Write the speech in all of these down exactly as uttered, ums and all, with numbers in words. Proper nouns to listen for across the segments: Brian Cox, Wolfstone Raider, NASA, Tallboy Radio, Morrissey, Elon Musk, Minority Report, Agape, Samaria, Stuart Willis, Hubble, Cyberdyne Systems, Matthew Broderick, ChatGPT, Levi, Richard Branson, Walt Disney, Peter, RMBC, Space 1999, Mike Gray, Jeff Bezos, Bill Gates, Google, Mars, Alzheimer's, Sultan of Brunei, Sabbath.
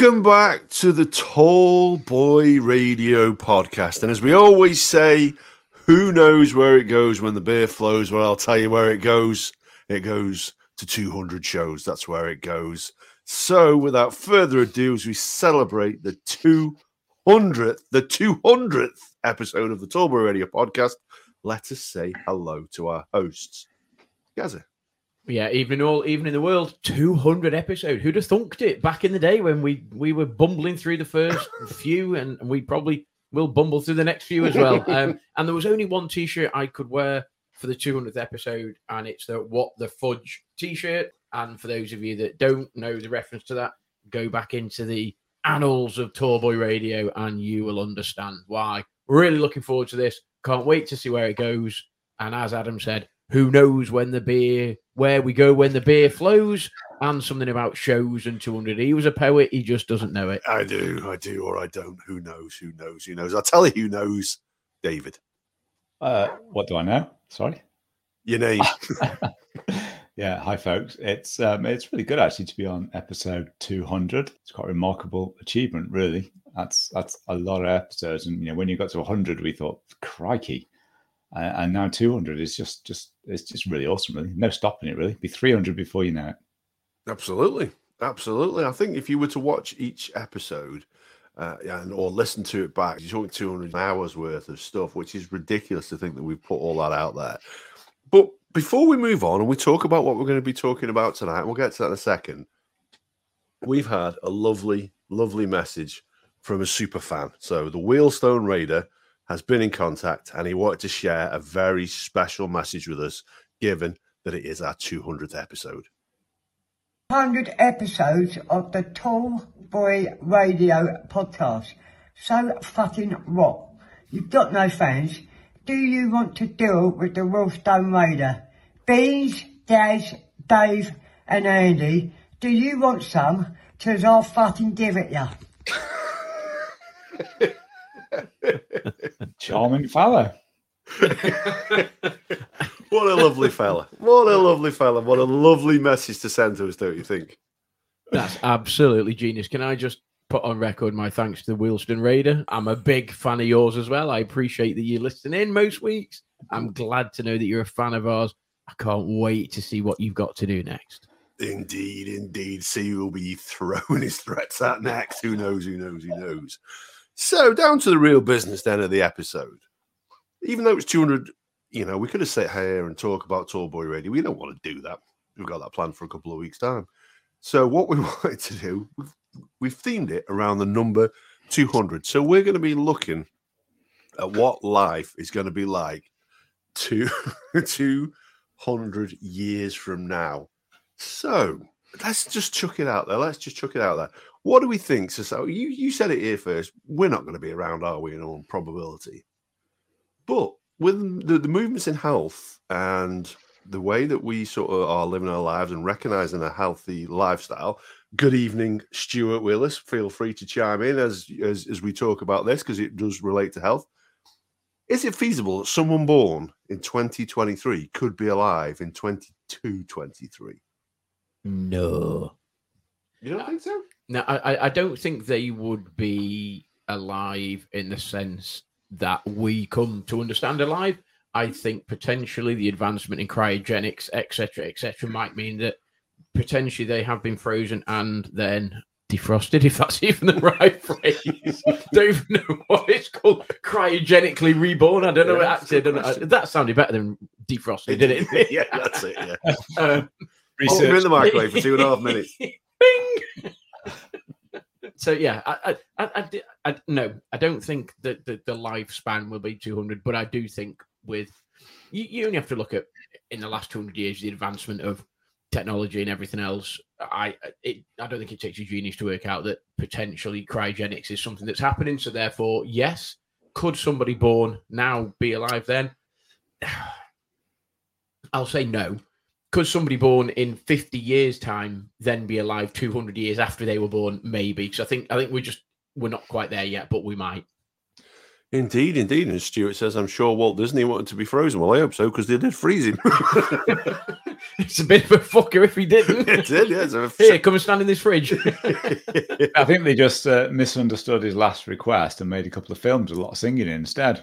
Welcome back to the Tallboy Radio podcast. And as we always say, who knows where it goes when the beer flows? Well, I'll tell you where it goes. It goes to two hundred shows. That's where it goes. So without further ado, as we celebrate the two hundredth, the two hundredth episode of the Tallboy Radio podcast, let us say hello to our hosts. Gaza. Yeah, even all, even in the world, two hundred episode. Who'd have thunked it back in the day when we, we were bumbling through the first few, and we probably will bumble through the next few as well. Um, and there was only one T-shirt I could wear for the two hundredth episode, and it's the What the Fudge T-shirt. And for those of you that don't know the reference to that, go back into the annals of Tallboy Radio, and you will understand why. We're really looking forward to this. Can't wait to see where it goes. And as Adam said, who knows when the beer, where we go when the beer flows, and something about shows and two hundred. He was a poet. He just doesn't know it. I do. I do. Or I don't. Who knows? Who knows? Who knows? I'll tell you who knows, David. Uh, what do I know? Sorry. Your name. Yeah. Hi, folks. It's um, it's really good, actually, to be on episode two hundred. It's quite a remarkable achievement, really. That's, that's a lot of episodes. And, you know, when you got to one hundred, we thought, crikey. Uh, and now two hundred is just, just, it's just really awesome, really. No stopping it, really. Be three hundred before you know it. Absolutely. Absolutely. I think if you were to watch each episode uh, and or listen to it back, you're talking two hundred hours worth of stuff, which is ridiculous to think that we've put all that out there. But before we move on and we talk about what we're going to be talking about tonight, and we'll get to that in a second, we've had a lovely, lovely message from a super fan. So the Wheelstone Raider has been in contact, and he wanted to share a very special message with us, given that it is our two hundredth episode. two hundred episodes of the Tallboy Radio podcast. So fucking what? You've got no fans. Do you want to deal with the Wolfstone Raider? Beans, Daz, Dave and Andy, do you want some? Because I'll fucking give it ya. Charming fella. What a lovely fella. What a lovely fella. What a lovely message to send to us, don't you think? That's absolutely genius. Can I just put on record my thanks to the Wheelstone Raider? I'm a big fan of yours as well. I appreciate that you listen in most weeks. I'm glad to know that you're a fan of ours. I can't wait to see what you've got to do next. Indeed, indeed. See who will be throwing his threats at next. Who knows, who knows, who knows. So down to the real business then of the episode. Even though it's two hundred, you know, we could have sat here and talk about Tallboy Radio. We don't want to do that. We've got that planned for a couple of weeks' time. So what we wanted to do, we've, we've themed it around the number two hundred. So we're going to be looking at what life is going to be like two, two hundred years from now. So let's just chuck it out there. Let's just chuck it out there. What do we think? So, so you, you said it here first. We're not going to be around, are we, in all probability? But with the, the movements in health and the way that we sort of are living our lives and recognizing a healthy lifestyle, good evening, Stuart Willis. Feel free to chime in as, as, as we talk about this, because it does relate to health. Is it feasible that someone born in twenty twenty-three could be alive in twenty-two twenty-three? No. You don't think so? No, I, I don't think they would be alive in the sense that we come to understand alive. I think potentially the advancement in cryogenics, et cetera, et cetera, might mean that potentially they have been frozen and then defrosted, if that's even the right phrase. Don't even know what it's called. Cryogenically reborn. I don't know. Yeah, actually, I don't know. That sounded better than defrosted, didn't it? Yeah, that's it. Yeah. um, Research. Oh, we're in the microwave for two and a half minutes. Bing. So yeah, I I, I, I, I, no, I don't think that the, the lifespan will be two hundred, but I do think with you, you only have to look at in the last two hundred years the advancement of technology and everything else. I it, I don't think it takes a genius to work out that potentially cryogenics is something that's happening. So therefore, yes, could somebody born now be alive then? I'll say no. Could somebody born in fifty years' time then be alive two hundred years after they were born? Maybe. Because I think I think we're just we're not quite there yet, but we might. Indeed, indeed. And Stuart says, I'm sure Walt Disney wanted to be frozen. Well, I hope so, because they did freeze him. It's a bit of a fucker if he didn't. It did, yeah. It's a... Here, come and stand in this fridge. I think they just uh, misunderstood his last request and made a couple of films, a lot of singing instead.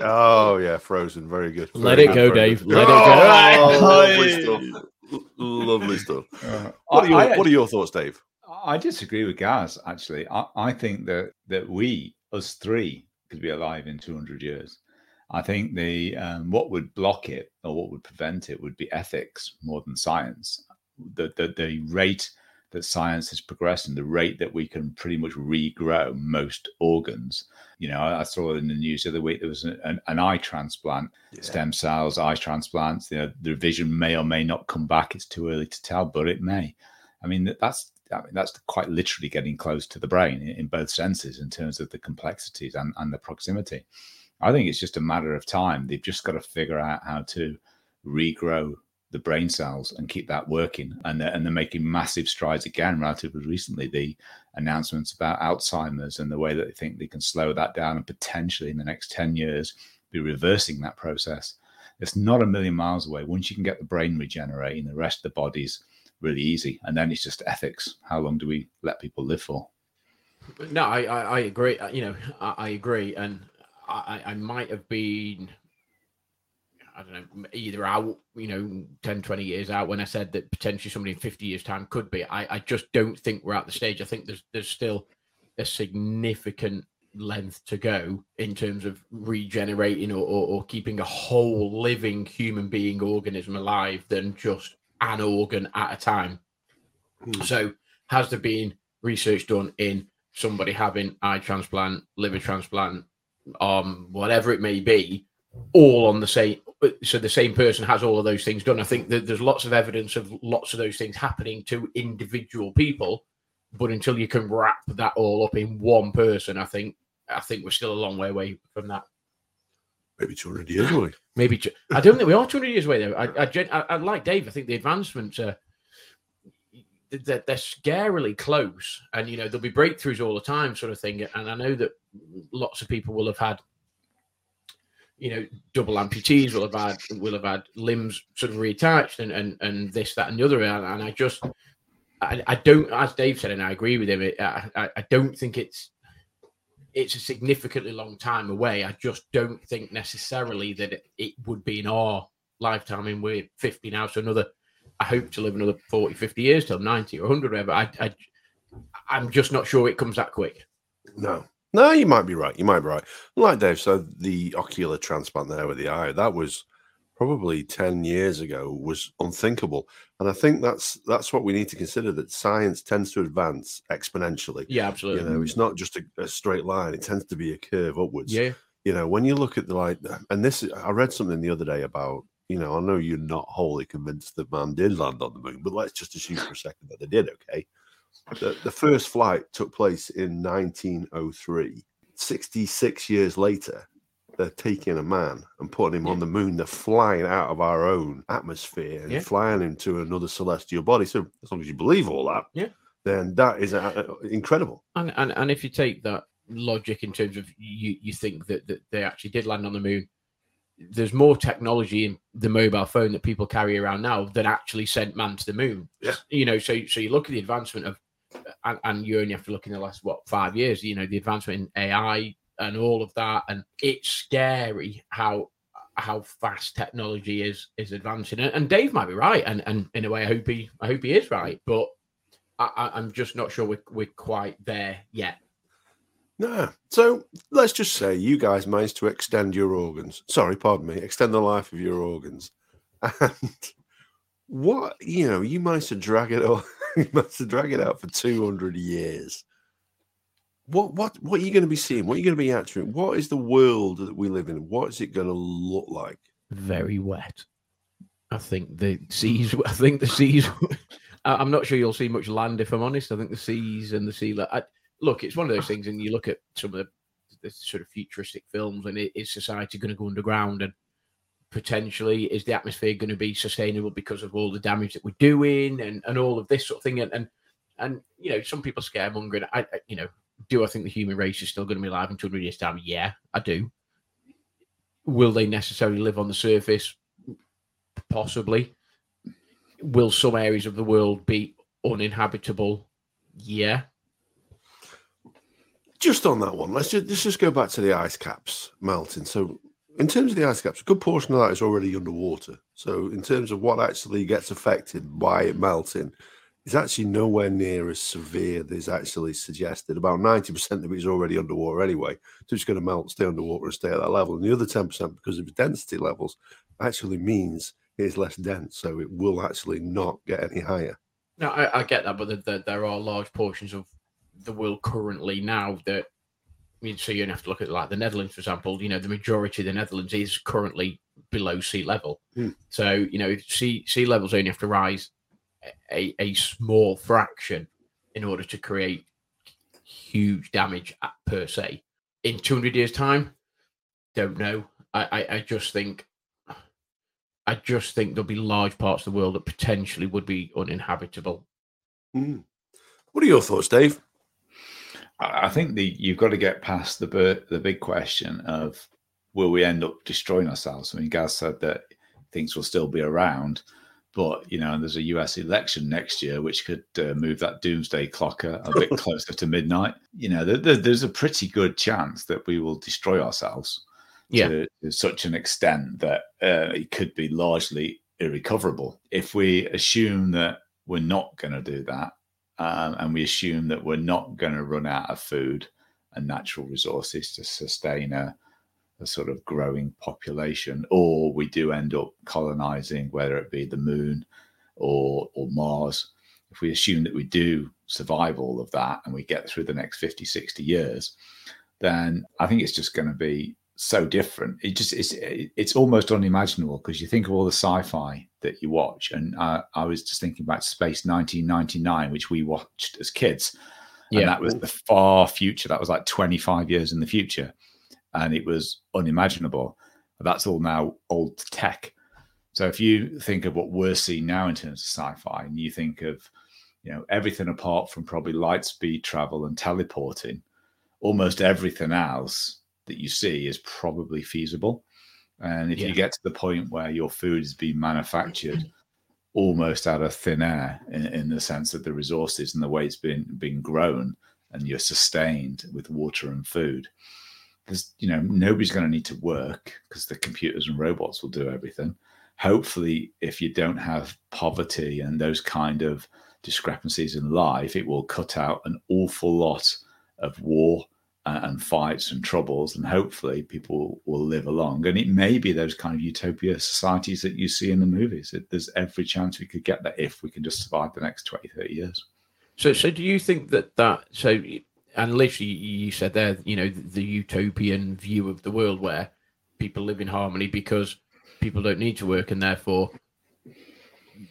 Oh, yeah, Frozen. Very good. Very Let it go, frozen. Dave. Let oh, it go. Lovely stuff. Lovely stuff. Uh, what, are your, I, what are your thoughts, Dave? I disagree with Gaz, actually. I, I think that, that we, us three, could be alive in two hundred years. I think the um, what would block it or what would prevent it would be ethics more than science. The, the, the rate that science has progressed and the rate that we can pretty much regrow most organs. You know, I, I saw in the news the other week, there was an, an, an eye transplant, yeah. stem cells, eye transplants. You know, the vision may or may not come back. It's too early to tell, but it may. I mean, that, that's I mean, that's quite literally getting close to the brain in both senses in terms of the complexities and, and the proximity. I think it's just a matter of time. They've just got to figure out how to regrow the brain cells and keep that working. And they're, and they're making massive strides again. Relatively recently, the announcements about Alzheimer's and the way that they think they can slow that down and potentially in the next ten years be reversing that process. It's not a million miles away. Once you can get the brain regenerating, the rest of the body's really easy. And then it's just ethics. How long do we let people live for? No, I, I, I agree. You know, I, I agree. And I, I might have been, I don't know, either out, you know, ten, twenty years out when I said that potentially somebody in fifty years time could be. I, I just don't think we're at the stage. I think there's there's still a significant length to go in terms of regenerating or, or, or keeping a whole living human being organism alive than just an organ at a time. Hmm. So has there been research done in somebody having eye transplant, liver transplant, um, whatever it may be, all on the same, so the same person has all of those things done? I think that there's lots of evidence of lots of those things happening to individual people, but until you can wrap that all up in one person, I think I think we're still a long way away from that. Maybe two hundred years away. Maybe two, I don't think we are two hundred years away, though. I, I, I like Dave. I think the advancements are they're, they're scarily close, and you know there'll be breakthroughs all the time, sort of thing. And I know that lots of people will have had, you know, double amputees, will have had will have had limbs sort of reattached, and and, and this, that, and the other. And, and I just, I, I don't, as Dave said, and I agree with him. It, I, I, I don't think it's. It's a significantly long time away. I just don't think necessarily that it, it would be in our lifetime. I mean, we're fifty now, so another, I hope to live another forty, fifty years till ninety or a hundred, whatever. I, I, I'm just not sure it comes that quick. No. No, you might be right. You might be right. Like Dave said, the ocular transplant there with the eye, that was probably ten years ago, was unthinkable. And I think that's that's what we need to consider, that science tends to advance exponentially. Yeah, absolutely. You know, it's not just a, a straight line. It tends to be a curve upwards. Yeah. You know, when you look at the, like, and this, I read something the other day about, you know, I know you're not wholly convinced that man did land on the moon, but let's just assume for a second that they did, okay? The, the first flight took place in nineteen oh three. sixty-six years later, they're taking a man and putting him yeah. on the moon. They're flying out of our own atmosphere and yeah. flying into another celestial body. So as long as you believe all that, yeah. then that is uh, incredible. And, and and if you take that logic in terms of you, you think that, that they actually did land on the moon, there's more technology in the mobile phone that people carry around now than actually sent man to the moon. Yeah. You know, so, so you look at the advancement of, and, and you only have to look in the last, what, five years, you know, the advancement in A I, and all of that, and it's scary how how fast technology is is advancing. And, and Dave might be right, and and in a way, I hope he I hope he is right, but I, I'm just not sure we're we're quite there yet. No, so let's just say you guys managed to extend your organs. Sorry, pardon me, extend the life of your organs. And what you know, you managed to drag it all, you managed to drag it out for two hundred years. What what what are you going to be seeing? What are you going to be answering? What is the world that we live in? What is it going to look like? Very wet. I think the seas. I think the seas. I'm not sure you'll see much land, if I'm honest. I think the seas and the sea. I, look, it's one of those things, and you look at some of the, the sort of futuristic films, and is society going to go underground? And potentially, is the atmosphere going to be sustainable because of all the damage that we're doing, and, and all of this sort of thing? And and and you know, some people scaremongering. I, I you know. do I think the human race is still going to be alive in two hundred years' time? Yeah, I do. Will they necessarily live on the surface? Possibly. Will some areas of the world be uninhabitable? Yeah. Just on that one, let's just, let's just go back to the ice caps melting. So in terms of the ice caps, a good portion of that is already underwater. So in terms of what actually gets affected by it melting, it's actually nowhere near as severe as actually suggested. About ninety percent of it is already underwater anyway. So it's going to melt, stay underwater and stay at that level. And the other ten percent, because of its density levels, actually means it is less dense. So it will actually not get any higher. No, I, I get that, but the, the, there are large portions of the world currently now that, I mean, so you don't have to look at like the Netherlands, for example. You know, the majority of the Netherlands is currently below sea level. Mm. So, you know, sea, sea levels only have to rise a, a small fraction in order to create huge damage at, per se. In two hundred years' time, don't know. I, I, I just think, I just think there'll be large parts of the world that potentially would be uninhabitable. Mm. What are your thoughts, Dave? I think the, you've got to get past the bur- the big question of, will we end up destroying ourselves? I mean, Gaz said that things will still be around, but, you know, there's a U S election next year, which could uh, move that doomsday clock a, a bit closer to midnight. You know, there, there, there's a pretty good chance that we will destroy ourselves yeah. to, to such an extent that uh, it could be largely irrecoverable. If we assume that we're not going to do that, Um, and we assume that we're not going to run out of food and natural resources to sustain a, a sort of growing population, or we do end up colonizing, whether it be the moon or or Mars. If we assume that we do survive all of that and we get through the next fifty, sixty years, then I think it's just going to be so different. It just it's it's almost unimaginable, because you think of all the sci-fi that you watch, and uh, I was just thinking about Space nineteen ninety-nine, which we watched as kids, and yeah. that was the far future. That was like twenty-five years in the future, and it was unimaginable. That's all now old tech. So if you think of what we're seeing now in terms of sci-fi, and you think of, you know, everything apart from probably light speed travel and teleporting, almost everything else that you see is probably feasible. And if yeah. you get to the point where your food is being manufactured almost out of thin air, in, in the sense of the resources and the way it's been being grown, and you're sustained with water and food, there's, you know, nobody's going to need to work, because the computers and robots will do everything. Hopefully, if you don't have poverty and those kind of discrepancies in life, it will cut out an awful lot of war and fights and troubles, and hopefully people will live along. And it may be those kind of utopia societies that you see in the movies. It, there's every chance we could get that if we can just survive the next twenty, thirty years. So so do you think that that, so, and literally you said there, you know, the, the utopian view of the world where people live in harmony because people don't need to work, and therefore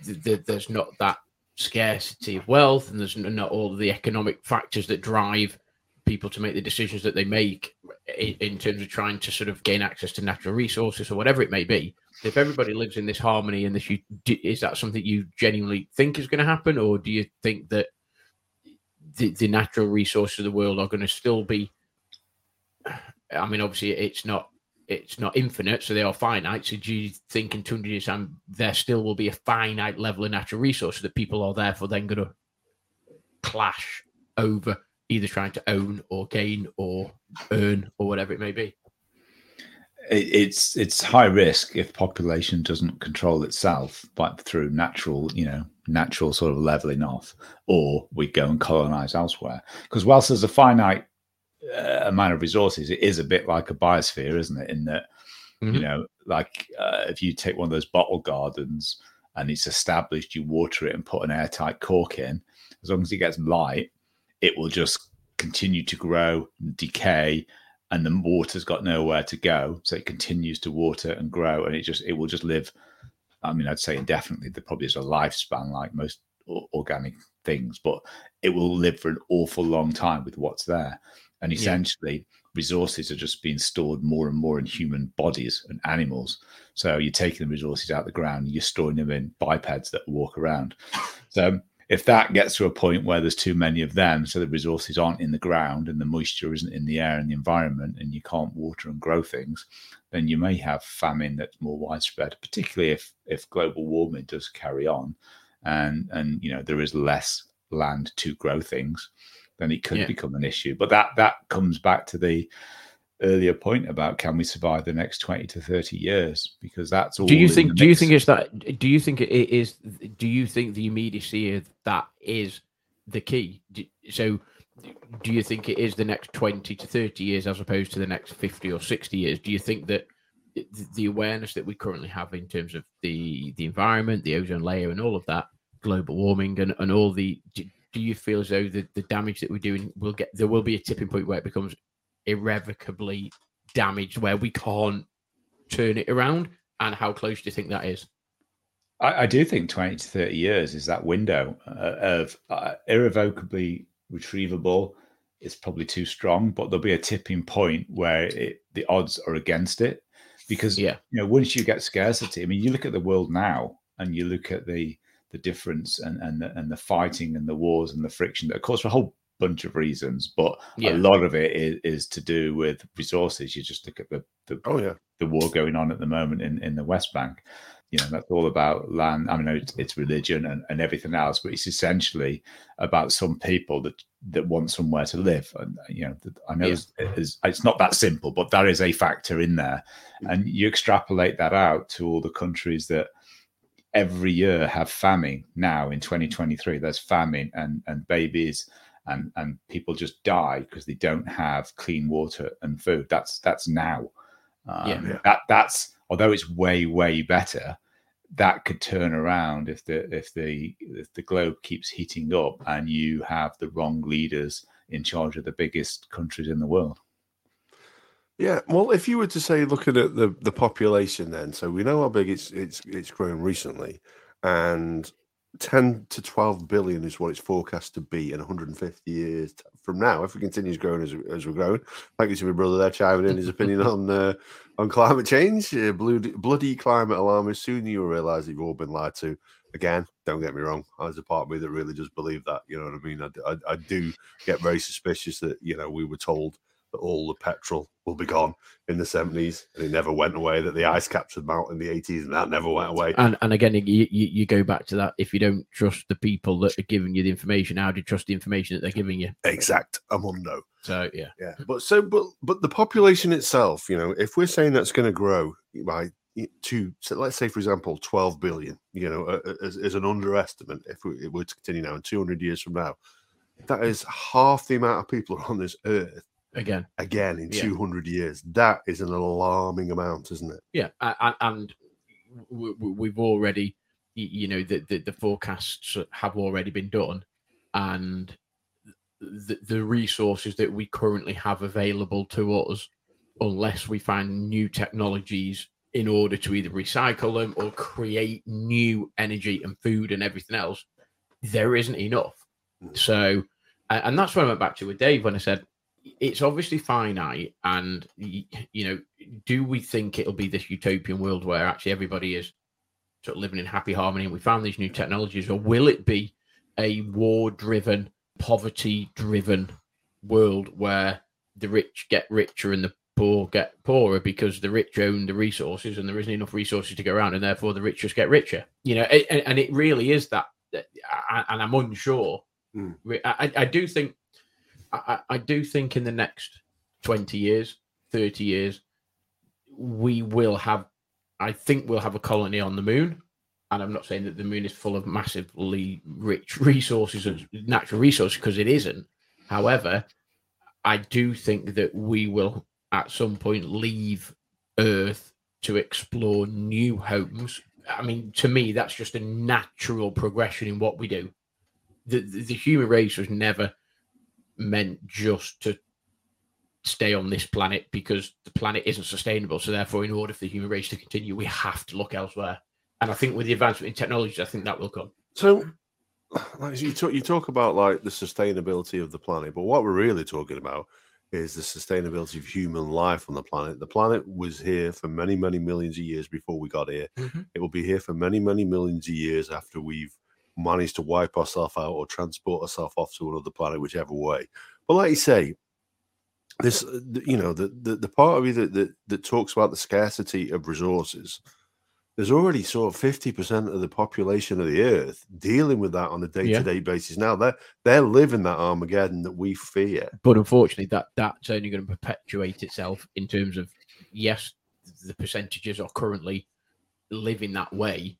th- th- there's not that scarcity of wealth, and there's not all the economic factors that drive people to make the decisions that they make in, in terms of trying to sort of gain access to natural resources or whatever it may be. If everybody lives in this harmony and this, you, is that something you genuinely think is going to happen? Or do you think that the, the natural resources of the world are going to still be, I mean, obviously it's not, it's not infinite, so they are finite. So do you think in two hundred years time, there still will be a finite level of natural resources that people are therefore then going to clash over, either trying to own or gain or earn or whatever it may be? It's it's high risk if population doesn't control itself, but through natural, you know, natural sort of leveling off, or we go and colonize elsewhere. Because whilst there's a finite uh, amount of resources, it is a bit like a biosphere, isn't it? In that, mm-hmm. you know, like uh, if you take one of those bottle gardens and it's established, you water it and put an airtight cork in, as long as it gets light, it will just continue to grow and decay, and the water's got nowhere to go. So it continues to water and grow, and it just, it will just live. I mean, I'd say indefinitely. There probably is a lifespan like most organic things, but it will live for an awful long time with what's there. And essentially yeah. resources are just being stored more and more in human bodies and animals. So you're taking the resources out of the ground, and you're storing them in bipeds that walk around. So if that gets to a point where there's too many of them, so the resources aren't in the ground and the moisture isn't in the air and the environment, and you can't water and grow things, then you may have famine that's more widespread, particularly if if global warming does carry on, and and you know there is less land to grow things, then it could yeah. become an issue. But that that comes back to the earlier point about, can we survive the next twenty to thirty years? Because that's all. Do you think? Do you think it's that? Do you think it is? Do you think the immediacy of that is the key? Do, so, do you think it is the next twenty to thirty years as opposed to the next fifty or sixty years? Do you think that the awareness that we currently have in terms of the the environment, the ozone layer, and all of that, global warming, and and all the, do, do you feel as though the the damage that we're doing will get? There will be a tipping point where it becomes irrevocably damaged, where we can't turn it around, and how close do you think that is? I, I do think twenty to thirty years is that window uh, of uh, irrevocably retrievable. It's probably too strong, but there'll be a tipping point where it, the odds are against it, because yeah. you know, once you get scarcity, I mean, you look at the world now, and you look at the the difference and and the, and the fighting and the wars and the friction that, of course, the whole bunch of reasons, but yeah. a lot of it is, is to do with resources. You just look at the the, oh, yeah. the war going on at the moment in, in the West Bank. You know, that's all about land. I mean, it's, it's religion and, and everything else, but it's essentially about some people that that want somewhere to live. And you know, I know yeah. it's, it's, it's not that simple, but that is a factor in there. And you extrapolate that out to all the countries that every year have famine. Now in twenty twenty-three, there's famine and and babies. And and people just die because they don't have clean water and food. That's that's now. Um, yeah, yeah. That that's although it's way way better, that could turn around if the if the if the globe keeps heating up and you have the wrong leaders in charge of the biggest countries in the world. Yeah, well, if you were to say, looking at the the population, then so we know how big it's it's it's grown recently, and ten to twelve billion is what it's forecast to be in one hundred fifty years from now, if it continues growing as, as we're growing. Thank you to my brother there chiming in his opinion on uh, on climate change. Uh, bloody, bloody climate alarmists. Soon you'll realise that you've all been lied to. Again, don't get me wrong. There's a part of me that really does believe that. You know what I mean? I, I, I do get very suspicious that, you know, we were told that all the petrol will be gone in the seventies, and it never went away, that the ice caps would melt in the eighties, and that never went away. And and again, you, you, you go back to that, if you don't trust the people that are giving you the information, how do you trust the information that they're giving you? Exact. I'm on no. So, yeah. yeah. But so, but but the population itself, you know, if we're saying that's going to grow by to, so let's say, for example, twelve billion, you know, as, as an underestimate, if we were to continue now, in two hundred years from now, that is half the amount of people on this earth. Again, again in yeah. two hundred years, that is an alarming amount, isn't it? Yeah, and, and we've already, you know, the, the the forecasts have already been done, and the the resources that we currently have available to us, unless we find new technologies in order to either recycle them or create new energy and food and everything else, there isn't enough. Mm. So, and that's what I went back to with Dave when I said, it's obviously finite, and, you know, do we think it'll be this utopian world where actually everybody is sort of living in happy harmony and we found these new technologies, or will it be a war-driven, poverty-driven world where the rich get richer and the poor get poorer because the rich own the resources and there isn't enough resources to go around, and therefore the rich just get richer? You know, and, and it really is that, and I'm unsure. Mm. I, I do think I, I do think in the next twenty years, thirty years, we will have, I think we'll have a colony on the moon. And I'm not saying that the moon is full of massively rich resources and natural resources, because it isn't. However, I do think that we will at some point leave Earth to explore new homes. I mean, to me, that's just a natural progression in what we do. The, the, the human race was never meant just to stay on this planet, because the planet isn't sustainable. So therefore, in order for the human race to continue, we have to look elsewhere. And I think with the advancement in technology, I think that will come. So, like, you talk, you talk about like the sustainability of the planet, but what we're really talking about is the sustainability of human life on the planet. The planet was here for many, many millions of years before we got here. Mm-hmm. It will be here for many, many millions of years after we've manage to wipe ourselves out or transport ourselves off to another planet, whichever way. But like you say, this, you know, the the, the part of you that, that that talks about the scarcity of resources, there's already sort of fifty percent of the population of the Earth dealing with that on a day-to-day yeah. basis now. They're, they're living that Armageddon that we fear. But unfortunately, that that's only going to perpetuate itself in terms of, yes, the percentages are currently living that way.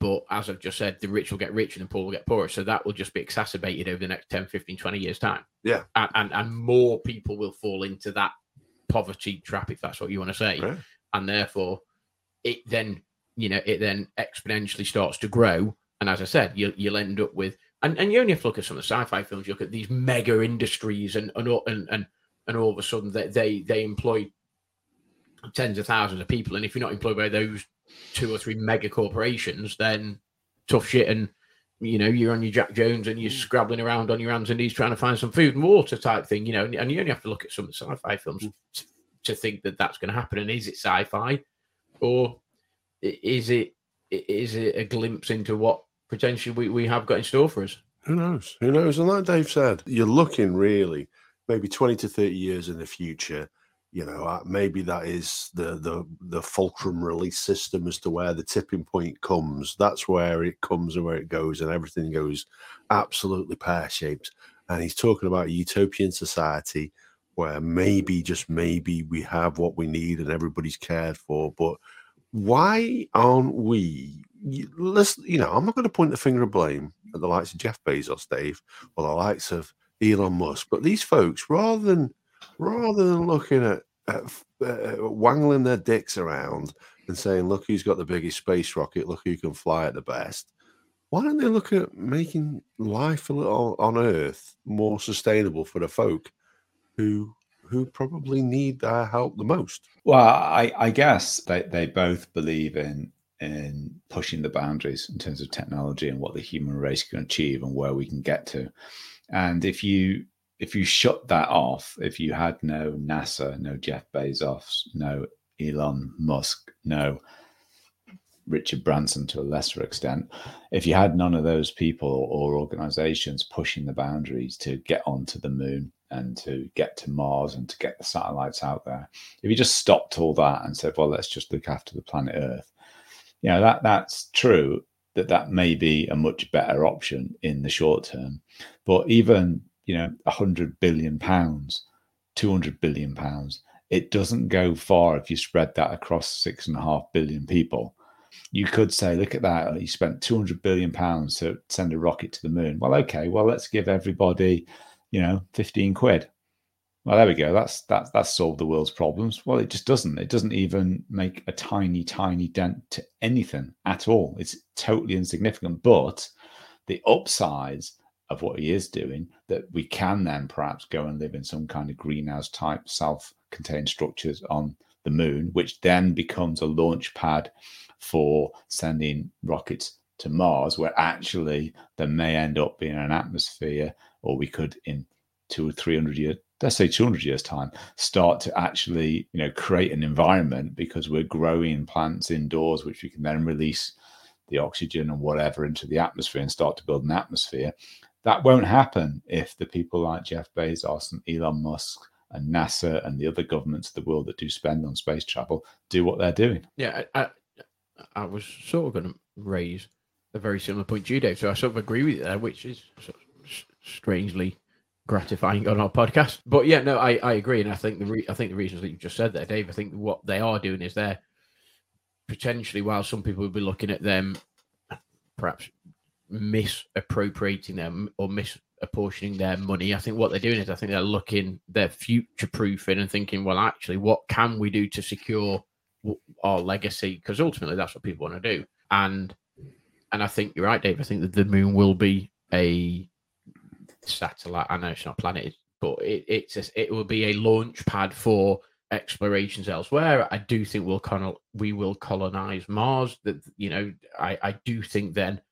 But as I've just said, the rich will get richer and the poor will get poorer. So that will just be exacerbated over the next ten, fifteen, twenty years' time. Yeah. And and, and more people will fall into that poverty trap, if that's what you want to say. Right. And therefore, it then... you know, it then exponentially starts to grow. And as I said, you, you'll end up with, and, and you only have to look at some of the sci-fi films, you look at these mega industries and and and, and, and all of a sudden they, they, they employ tens of thousands of people. And if you're not employed by those two or three mega corporations, then tough shit. And, you know, you're on your Jack Jones and you're scrabbling around on your hands and knees trying to find some food and water type thing, you know, and, and you only have to look at some of the sci-fi films to, to think that that's going to happen. And is it sci-fi or... Is it is it a glimpse into what potentially we, we have got in store for us? Who knows? Who knows? And like Dave said, you're looking really maybe twenty to thirty years in the future. You know, maybe that is the the the fulcrum release system as to where the tipping point comes. That's where it comes and where it goes, and everything goes absolutely pear-shaped. And he's talking about a utopian society where maybe, just maybe, we have what we need and everybody's cared for, but why aren't we? Let's, you know, I'm not going to point the finger of blame at the likes of Jeff Bezos, Dave, or the likes of Elon Musk, but these folks, rather than rather than looking at, at uh, wangling their dicks around and saying, "Look who's got the biggest space rocket! Look who can fly at the best," why don't they look at making life a little on Earth more sustainable for the folk who? who probably need our help the most? Well, I, I guess they, they both believe in in pushing the boundaries in terms of technology and what the human race can achieve and where we can get to. And if you if you shut that off, if you had no NASA, no Jeff Bezos, no Elon Musk, no Richard Branson to a lesser extent, if you had none of those people or organizations pushing the boundaries to get onto the moon and to get to Mars and to get the satellites out there, if you just stopped all that and said, well, let's just look after the planet Earth, you know, that that's true that that may be a much better option in the short term. But even, you know, one hundred billion pounds, two hundred billion pounds, it doesn't go far if you spread that across six and a half billion people. You could say, look at that, you spent two hundred billion pounds to send a rocket to the moon. Well, okay, well, let's give everybody, you know, fifteen quid. Well, there we go. That's that's that's solved the world's problems. Well, it just doesn't. It doesn't even make a tiny, tiny dent to anything at all. It's totally insignificant. But the upsides of what he is doing, that we can then perhaps go and live in some kind of greenhouse type self-contained structures on the moon, which then becomes a launch pad for sending rockets to Mars, where actually there may end up being an atmosphere, or we could in two or three hundred years, let's say two hundred years time, start to actually, you know, create an environment because we're growing plants indoors, which we can then release the oxygen and whatever into the atmosphere and start to build an atmosphere. That won't happen if the people like Jeff Bezos and Elon Musk and NASA and the other governments of the world that do spend on space travel do what they're doing. Yeah, I, I was sort of going to raise a very similar point to you, Dave. So I sort of agree with you there, which is sort of strangely gratifying on our podcast. But yeah, no, I, I agree, and I think the re- I think the reasons that you just said there, Dave, I think what they are doing is they're potentially, while some people would be looking at them, perhaps misappropriating them or mis. apportioning their money, I think what they're doing is I think they're looking, they're future proofing and thinking, well, actually, what can we do to secure our legacy? Because ultimately that's what people want to do. And and I think you're right, Dave. I think that the moon will be a satellite. I know it's not a planet, but it, it's a, it will be a launch pad for explorations elsewhere. I do think we'll col- we will colonize Mars. That, you know, I, I do think then,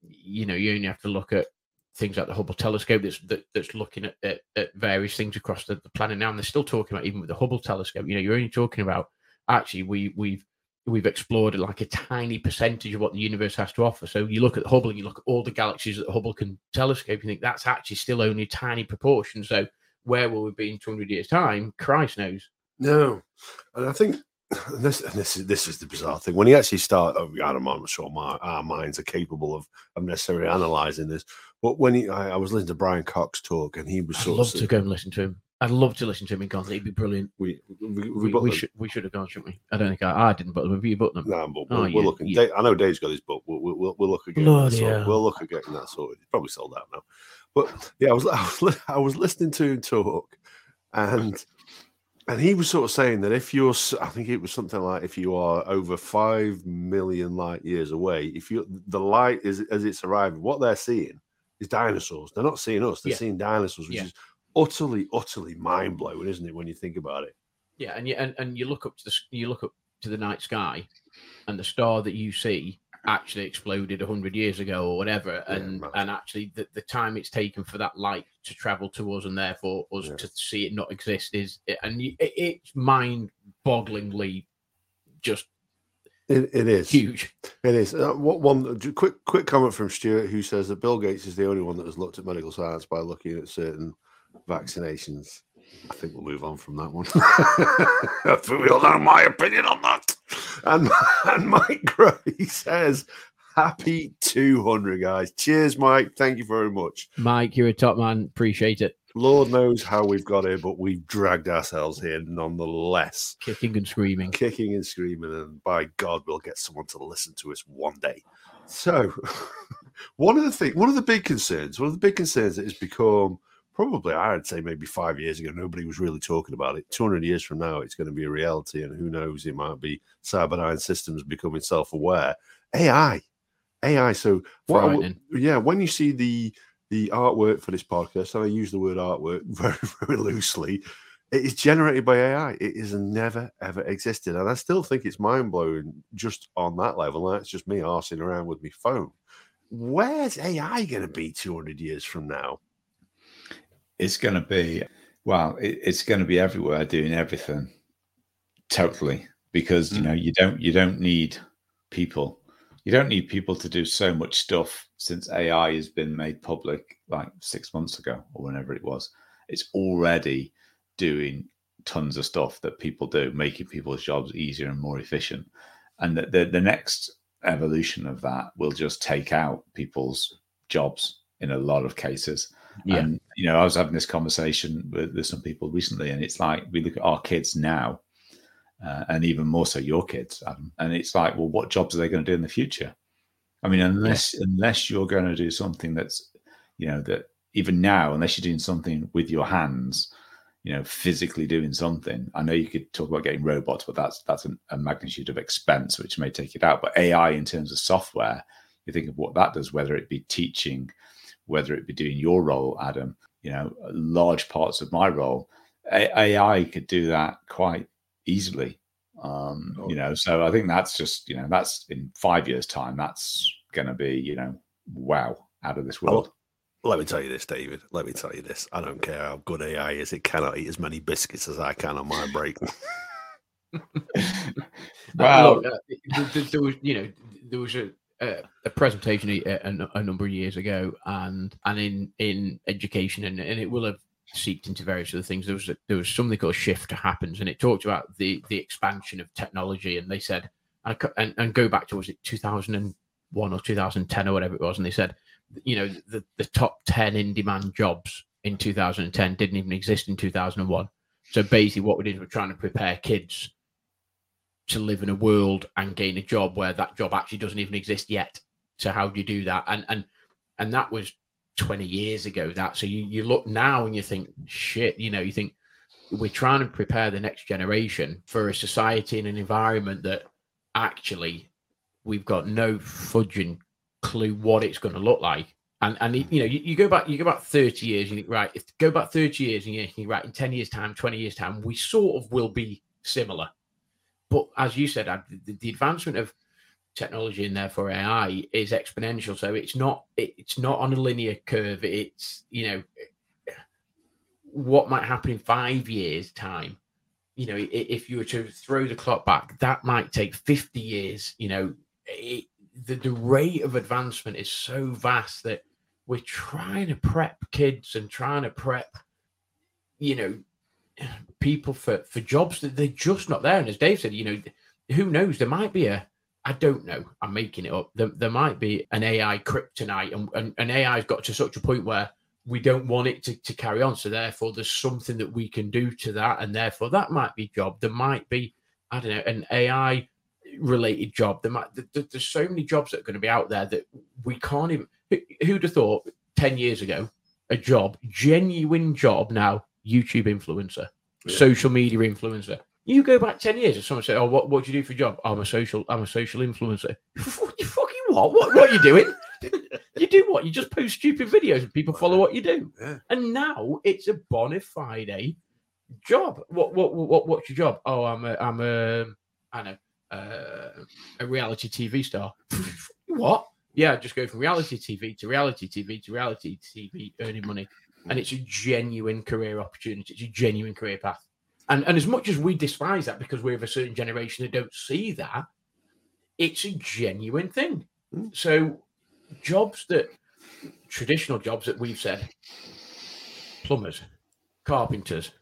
you know, you only have to look at things like the Hubble telescope that's that, that's looking at, at, at various things across the, the planet now, and they're still talking about, even with the Hubble telescope, you know, you're only talking about, actually, we we've we've explored like a tiny percentage of what the universe has to offer. So you look at Hubble and you look at all the galaxies that Hubble can telescope, you think that's actually still only a tiny proportion. So where will we be in two hundred years time? Christ knows. No. And I think this, this is, this is the bizarre thing. When you actually start, I'm not sure my, our minds are capable of, of necessarily analysing this, but when he, I, I was listening to Brian Cox talk and he was sort I'd love of to go and listen to him. I'd love to listen to him in concert. He'd be brilliant. We we, we, we, we should we should have gone, shouldn't we? I don't think I, I didn't, but have you booked them? No, nah, but we're, oh, we're yeah, looking. Yeah. Dave, I know Dave's got his book. We'll we'll we'll, we'll look at getting Lord, that yeah. We'll look at getting that sorted. It's probably sold out now. But yeah, I was I was, I was listening to him talk, and and he was sort of saying that if you're, I think it was something like if you are over five million light years away, if you the light is as it's arriving, what they're seeing is dinosaurs. They're not seeing us. They're yeah. seeing dinosaurs, which yeah. is. Utterly, utterly mind-blowing, isn't it, when you think about it? Yeah, and you and, and you look up to the you look up to the night sky, and the star that you see actually exploded a hundred years ago or whatever, and yeah, and actually the, the time it's taken for that light to travel to us and therefore us yeah. to see it not exist is, and you, it, it's mind-bogglingly just. It, it is huge. It is. Uh, what one quick quick comment from Stuart, who says that Bill Gates is the only one that has looked at medical science by looking at certain vaccinations. I think we'll move on from that one. I think we all know my opinion on that. And, and Mike Gray says, happy two hundred, guys. Cheers, Mike. Thank you very much. Mike, you're a top man. Appreciate it. Lord knows how we've got here, but we've dragged ourselves here nonetheless. Kicking and screaming. Kicking and screaming. And by God, we'll get someone to listen to us one day. So one of the things, one of the big concerns, one of the big concerns that has become probably, I'd say maybe five years ago, nobody was really talking about it. two hundred years from now, it's going to be a reality. And who knows, it might be cyberdyne systems becoming self-aware. A I. A I. So, what I, yeah, when you see the the artwork for this podcast, and I use the word artwork very, very loosely, it is generated by A I. It has never, ever existed. And I still think it's mind-blowing just on that level. And that's just me arsing around with my phone. Where's A I going to be two hundred years from now? It's going to be, well, it, it's going to be everywhere, doing everything, totally. Because you know, you don't, you don't need people, you don't need people to do so much stuff. Since A I has been made public, like six months ago or whenever it was, it's already doing tons of stuff that people do, making people's jobs easier and more efficient. And the the, the next evolution of that will just take out people's jobs in a lot of cases. Yeah. And, you know, I was having this conversation with, with some people recently, and it's like we look at our kids now, uh, and even more so your kids, Adam, and it's like, well, what jobs are they going to do in the future? I mean, unless yes. unless you're going to do something that's, you know, that even now, unless you're doing something with your hands, you know, physically doing something. I know you could talk about getting robots, but that's that's an, a magnitude of expense which may take it out. But A I, in terms of software, you think of what that does, whether it be teaching, whether it be doing your role, Adam, you know, large parts of my role, A I could do that quite easily. Um, oh. You know, so I think that's just, you know, that's in five years' time, that's going to be, you know, wow, out of this world. Oh, let me tell you this, David. Let me tell you this. I don't care how good A I is. It cannot eat as many biscuits as I can on my break. Well, uh, there, there was, you know, there was a, Uh, a presentation a, a, a number of years ago, and and in in education, and, and it will have seeped into various other things. There was a, there was something called Shift Happens, and it talked about the the expansion of technology. And they said, and and, and go back to, was it two thousand one or two thousand ten or whatever it was, and they said, you know, the the top ten in demand jobs in two thousand ten didn't even exist in two thousand one. So basically, what we did was we're trying to prepare kids to live in a world and gain a job where that job actually doesn't even exist yet. So how do you do that? And and and that was twenty years ago. That so you, you look now and you think, shit, you know, you think we're trying to prepare the next generation for a society and an environment that actually we've got no fudging clue what it's going to look like. And and you know, you, you go back, you go back thirty years, and you think, right, if go back thirty years, and you think, right, in ten years' time, twenty years' time, we sort of will be similar. But as you said, the advancement of technology and therefore A I is exponential. So it's not it's not on a linear curve. It's, you know, what might happen in five years' time, you know, if you were to throw the clock back, that might take fifty years. You know, it, the, the rate of advancement is so vast that we're trying to prep kids and trying to prep, you know, people for, for jobs that they're just not there. And as Dave said, you know, who knows? There might be a, I don't know, I'm making it up, there, there might be an A I kryptonite, and, and, and A I's got to such a point where we don't want it to, to carry on. So therefore there's something that we can do to that. And therefore that might be job. There might be, I don't know, an A I related job. There might, there, there's so many jobs that are going to be out there that we can't even, who'd have thought ten years ago, a job, genuine job now, YouTube influencer, yeah. social media influencer. You go back ten years and someone said, oh, what, what do you do for a job? I'm a social, I'm a social influencer. You fucking what? What, what are you doing? You do what? You just post stupid videos and people follow what you do. Yeah. And now it's a bona fide job. What, what, what, what's your job? Oh, I'm a, I'm a, I know, uh, a reality T V star. What? Yeah, I just go from reality T V to reality T V to reality T V, earning money. And it's a genuine career opportunity. It's a genuine career path. And, and as much as we despise that because we're of a certain generation that don't see that, it's a genuine thing. So jobs that, traditional jobs that we've said, plumbers, carpenters,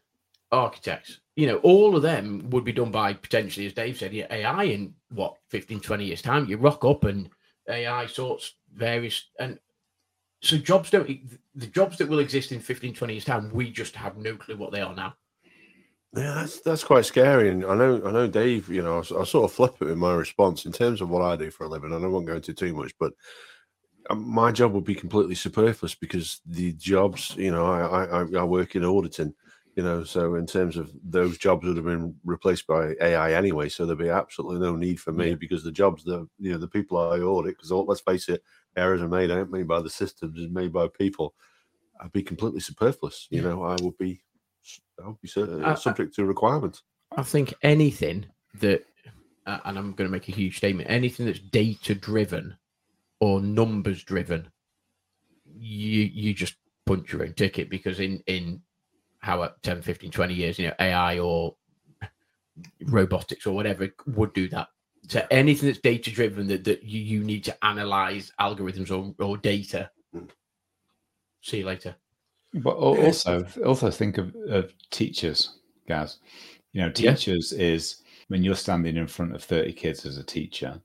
architects, you know, all of them would be done by potentially, as Dave said, A I in what, fifteen, twenty years time. You rock up and A I sorts various, and so jobs don't, the jobs that will exist in fifteen, twenty years time, we just have no clue what they are now. Yeah, that's that's quite scary. And I know, I know, Dave, you know, I, I sort of flip it in my response in terms of what I do for a living. And I won't go into too much, but my job would be completely superfluous because the jobs, you know, I, I, I work in auditing, you know, so in terms of those jobs would have been replaced by A I anyway. So there'd be absolutely no need for me yeah. because the jobs that, you know, the people I audit, because let's face it, errors are made, aren't made by the systems, it's made by people. I'd be completely superfluous. You yeah. know, I would be, I would be uh, subject to requirements. I think anything that, uh, and I'm going to make a huge statement, anything that's data driven or numbers driven, you you just punch your own ticket, because in in how ten, fifteen, twenty years, you know, A I or robotics or whatever would do that. So anything that's data driven that, that you, you need to analyze algorithms or, or data. See you later. But also also think of, of teachers, guys. You know, teachers yeah. is when you're standing in front of thirty kids as a teacher,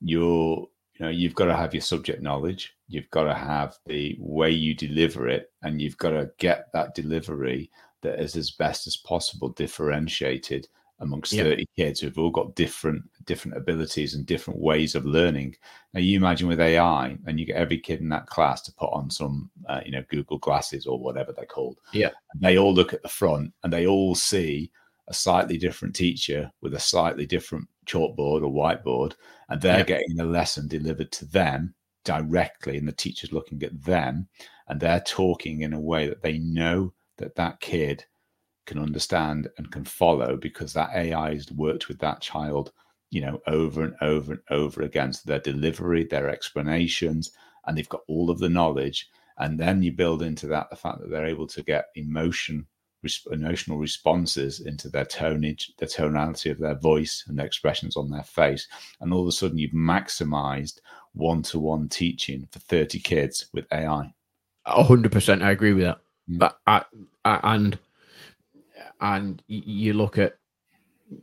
you're You know, you've got to have your subject knowledge. You've got to have the way you deliver it, and you've got to get that delivery that is as best as possible differentiated amongst yep. thirty kids who've all got different different abilities and different ways of learning. Now, you imagine with A I, and you get every kid in that class to put on some, uh, you know, Google glasses or whatever they're called. Yeah, and they all look at the front, and they all see a slightly different teacher with a slightly different chalkboard or whiteboard, and they're yeah. getting a lesson delivered to them directly, and the teacher's looking at them, and they're talking in a way that they know that that kid can understand and can follow, because that A I has worked with that child, you know, over and over and over again. So their delivery, their explanations, and they've got all of the knowledge. And then you build into that the fact that they're able to get emotion emotional responses into their tonnage, the tonality of their voice and the expressions on their face. And all of a sudden you've maximized one-to-one teaching for thirty kids with A I. one hundred percent I agree with that. Mm. But I, I, and and you look at,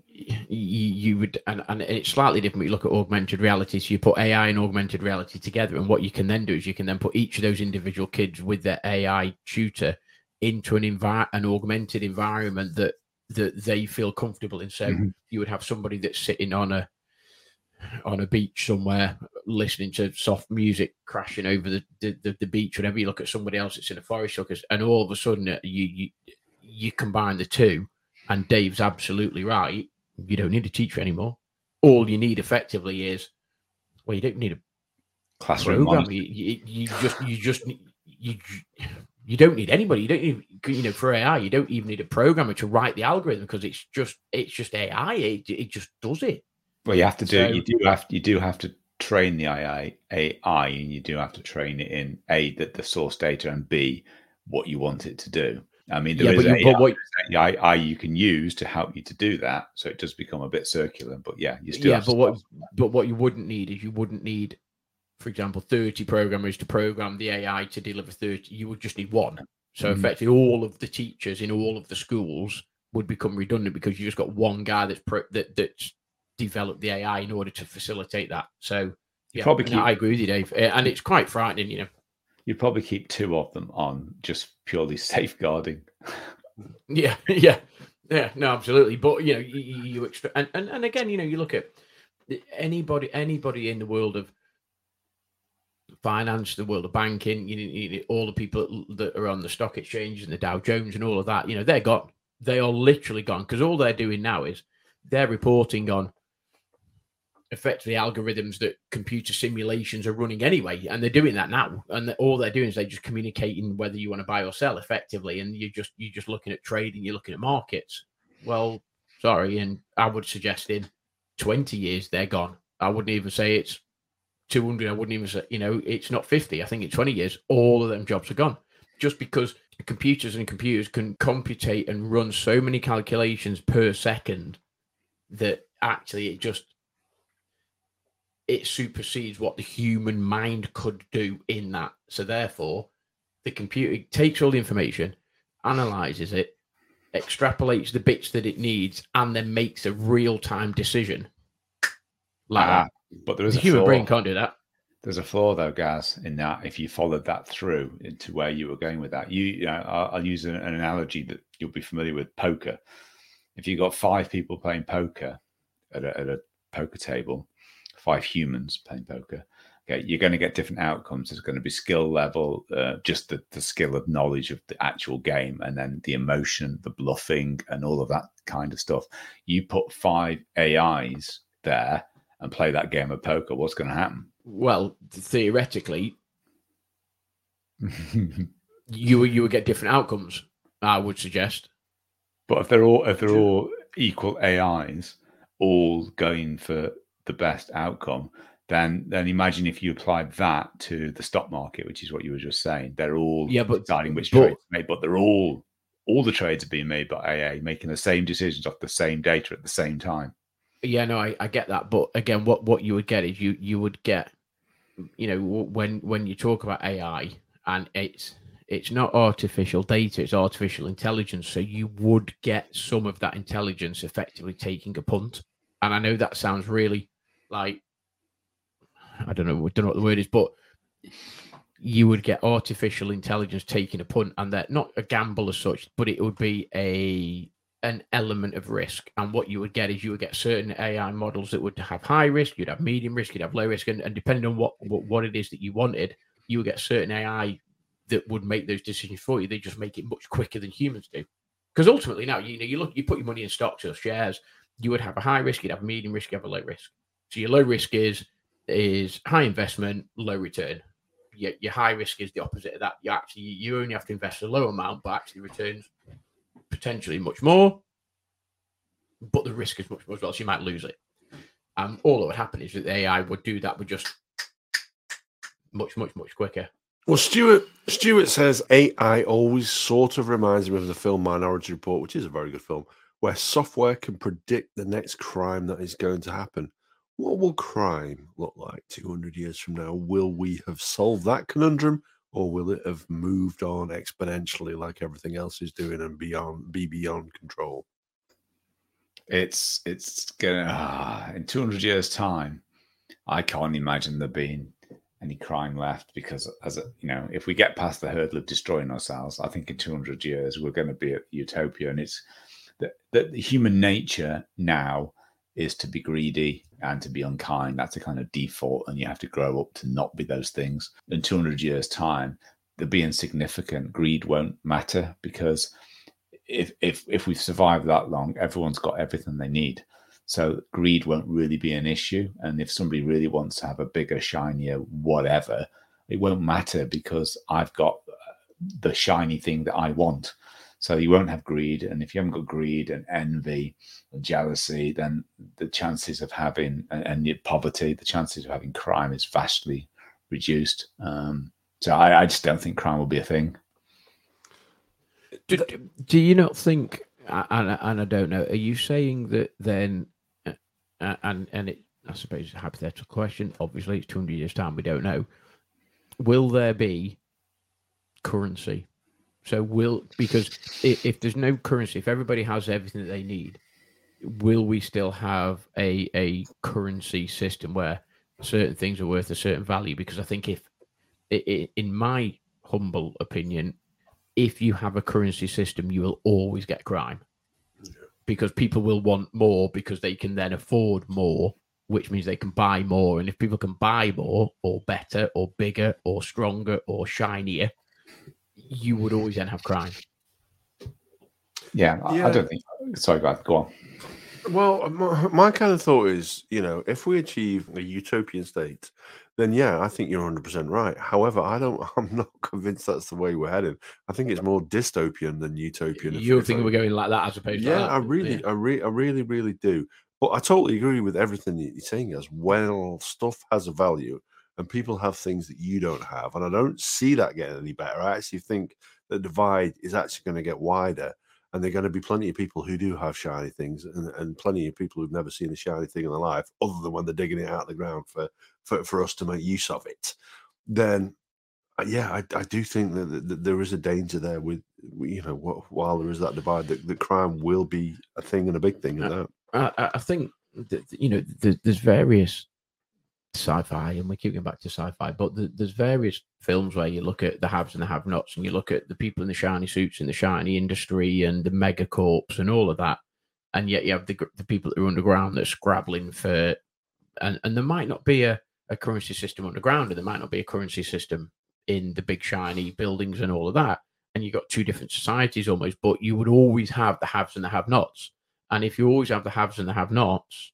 you, you would, and, and it's slightly different, but you look at augmented reality. So you put A I and augmented reality together, and what you can then do is you can then put each of those individual kids with their A I tutor into an envi- an augmented environment that that they feel comfortable in. So mm-hmm. you would have somebody that's sitting on a on a beach somewhere, listening to soft music crashing over the the, the, the beach. Whenever you look at somebody else that's in a forest, and all of a sudden you, you you combine the two, and Dave's absolutely right. You don't need a teacher anymore. All you need effectively is, well, you don't need a classroom program. You, you, you just you just you. You don't need anybody. You don't need, you know, for A I, you don't even need a programmer to write the algorithm, because it's just it's just A I. It, it just does it. Well, you have to do so, you do have you do have to train the A I, A I, and you do have to train it in A, that the source data, and B, what you want it to do. I mean, there yeah, is but you, a, but what, A I you can use to help you to do that, so it does become a bit circular. But yeah, you still yeah. Have but what, but what you wouldn't need is you wouldn't need, for example, thirty programmers to program the A I to deliver thirty. You would just need one. So mm-hmm. effectively, all of the teachers in all of the schools would become redundant because you just got one guy that's pro, that that's developed the A I in order to facilitate that. So yeah, probably keep, I agree with you, Dave, and it's quite frightening, you know. You'd probably keep two of them on just purely safeguarding. yeah, yeah, yeah. No, absolutely. But you know, you, you extra- and, and and again, you know, you look at anybody, anybody in the world of finance, the world of banking, you, you all the people that are on the stock exchanges and the Dow Jones and all of that. You know, they're gone. They are literally gone because all they're doing now is they're reporting on effectively algorithms that computer simulations are running anyway, and they're doing that now, and the, all they're doing is they're just communicating whether you want to buy or sell effectively, and you're just you're just looking at trading, you're looking at markets. Well, sorry, and I would suggest in twenty years they're gone. I wouldn't even say it's two hundred. I wouldn't even say, you know, it's not fifty. I think in twenty years all of them jobs are gone, just because computers and computers can computate and run so many calculations per second that actually it just it supersedes what the human mind could do in that. So therefore, the computer takes all the information, analyzes it, extrapolates the bits that it needs, and then makes a real-time decision. Like ah, but there is the a human flaw. Brain can't do that. There's a flaw, though, Gaz, in that if you followed that through into where you were going with that, you, you know, I'll, I'll use an, an analogy that you'll be familiar with: poker. If you got five people playing poker at a, at a poker table. Five humans playing poker. Okay, you're going to get different outcomes. There's going to be skill level, uh, just the, the skill of knowledge of the actual game, and then the emotion, the bluffing, and all of that kind of stuff. You put five A Is there and play that game of poker, what's going to happen? Well, theoretically, you you would get different outcomes, I would suggest. But if they're all if they're all equal A Is, all going for the best outcome, then then imagine if you applied that to the stock market, which is what you were just saying. They're all yeah, but, deciding which but, trades to make, but they're all all the trades are being made by A I, making the same decisions off the same data at the same time. Yeah, no, I, I get that, but again, what what you would get is you you would get, you know, when when you talk about A I, and it's it's not artificial data, it's artificial intelligence. So you would get some of that intelligence effectively taking a punt. And I know that sounds really like, I don't know, I don't know what the word is, but you would get artificial intelligence taking a punt, and that not a gamble as such, but it would be a an element of risk. And what you would get is you would get certain A I models that would have high risk, you'd have medium risk, you'd have low risk, and, and depending on what, what what it is that you wanted, you would get certain A I that would make those decisions for you. They just make it much quicker than humans do, because ultimately now you know you look you put your money in stocks or shares. You would have a high risk, you'd have a medium risk, you have a low risk. So your low risk is is high investment, low return. Your, your high risk is the opposite of that. You actually you only have to invest a low amount, but actually returns potentially much more, but the risk is much more as well. So you might lose it. Um, all that would happen is that the A I would do that, but just much, much, much quicker. Well, Stuart Stuart says A I always sort of reminds me of the film Minority Report, which is a very good film, where software can predict the next crime that is going to happen. What will crime look like two hundred years from now? Will we have solved that conundrum, or will it have moved on exponentially like everything else is doing and beyond, be beyond control? It's it's going to, ah, in two hundred years' time, I can't imagine there being any crime left, because as a, you know, if we get past the hurdle of destroying ourselves, I think in two hundred years, we're going to be at utopia, and it's, that the human nature now is to be greedy and to be unkind. That's a kind of default, and you have to grow up to not be those things. In two hundred years' time, they'll be insignificant. Greed won't matter, because if if if we've survived that long, everyone's got everything they need. So greed won't really be an issue. And if somebody really wants to have a bigger, shinier whatever, it won't matter, because I've got the shiny thing that I want. So you won't have greed, and if you haven't got greed and envy and jealousy, then the chances of having and, and poverty, the chances of having crime is vastly reduced. Um, so I, I just don't think crime will be a thing. Do, do you not think, and, and I don't know, are you saying that then, and and it, I suppose it's a hypothetical question, obviously it's two hundred years' time, we don't know, will there be currency? So will, because if, if there's no currency, if everybody has everything that they need, will we still have a a currency system where certain things are worth a certain value? Because I think if, in my humble opinion, if you have a currency system, you will always get crime, yeah. because people will want more because they can then afford more, which means they can buy more. And if people can buy more or better or bigger or stronger or shinier, you would always then have crime. Yeah, yeah. I, I don't think... Sorry, Brad, go on. Well, my, my kind of thought is, you know, if we achieve a utopian state, then yeah, I think you're one hundred percent right. However, I don't, I'm not convinced that's the way we're headed. I think it's more dystopian than utopian. You think we're going like that as opposed to that? Yeah, I really, I really, I really, really do. But I totally agree with everything that you're saying as well. Stuff has a value and people have things that you don't have. And I don't see that getting any better. I actually think the divide is actually going to get wider. And they're going to be plenty of people who do have shiny things and, and plenty of people who've never seen a shiny thing in their life, other than when they're digging it out of the ground for, for, for us to make use of it. Then, yeah, I, I do think that, that, that there is a danger there with, you know, what, while there is that divide, that, that crime will be a thing and a big thing. I, I, I think, that, you know, there's, there's various sci-fi, and we keep going back to sci-fi, but the, there's various films where you look at the haves and the have-nots, and you look at the people in the shiny suits and the shiny industry and the mega corps and all of that, and yet you have the the people that are underground that are scrabbling for, and, and there might not be a, a currency system underground, and there might not be a currency system in the big shiny buildings and all of that, and you've got two different societies almost, but you would always have the haves and the have-nots, and if you always have the haves and the have-nots,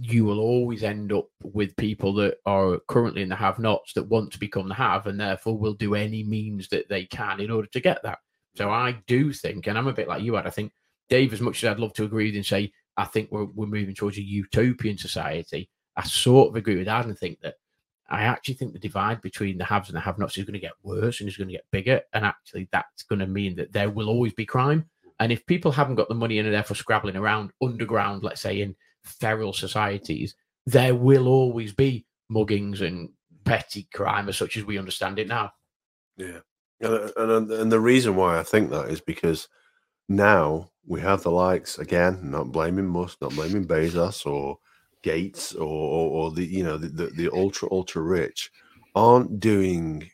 you will always end up with people that are currently in the have-nots that want to become the have, and therefore will do any means that they can in order to get that. So I do think, and I'm a bit like you, Ad, I think, Dave, as much as I'd love to agree with you and say, I think we're, we're moving towards a utopian society, I sort of agree with Ad and think that I actually think the divide between the haves and the have-nots is going to get worse and is going to get bigger. And actually that's going to mean that there will always be crime. And if people haven't got the money and are therefore scrabbling around underground, let's say in feral societies, there will always be muggings and petty crime as such as we understand it now. Yeah. And, and, and the reason why I think that is because now we have the likes, again, not blaming Musk, not blaming Bezos or Gates or, or, or the, you know, the, the, the ultra, ultra rich aren't doing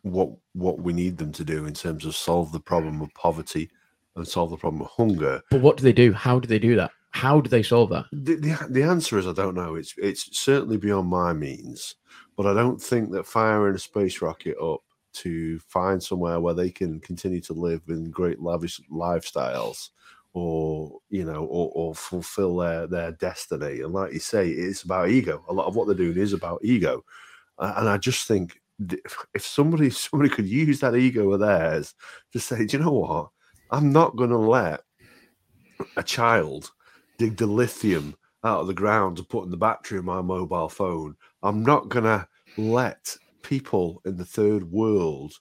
what, what we need them to do in terms of solve the problem of poverty and solve the problem of hunger. But what do they do? How do they do that? How do they solve that? The, the, the answer is I don't know. It's it's certainly beyond my means, but I don't think that firing a space rocket up to find somewhere where they can continue to live in great lavish lifestyles, or you know, or, or fulfill their, their destiny. And like you say, it's about ego. A lot of what they're doing is about ego, and I just think if somebody somebody could use that ego of theirs to say, do you know what? I'm not going to let a child dig the lithium out of the ground to put in the battery in my mobile phone. I'm not going to let people in the third world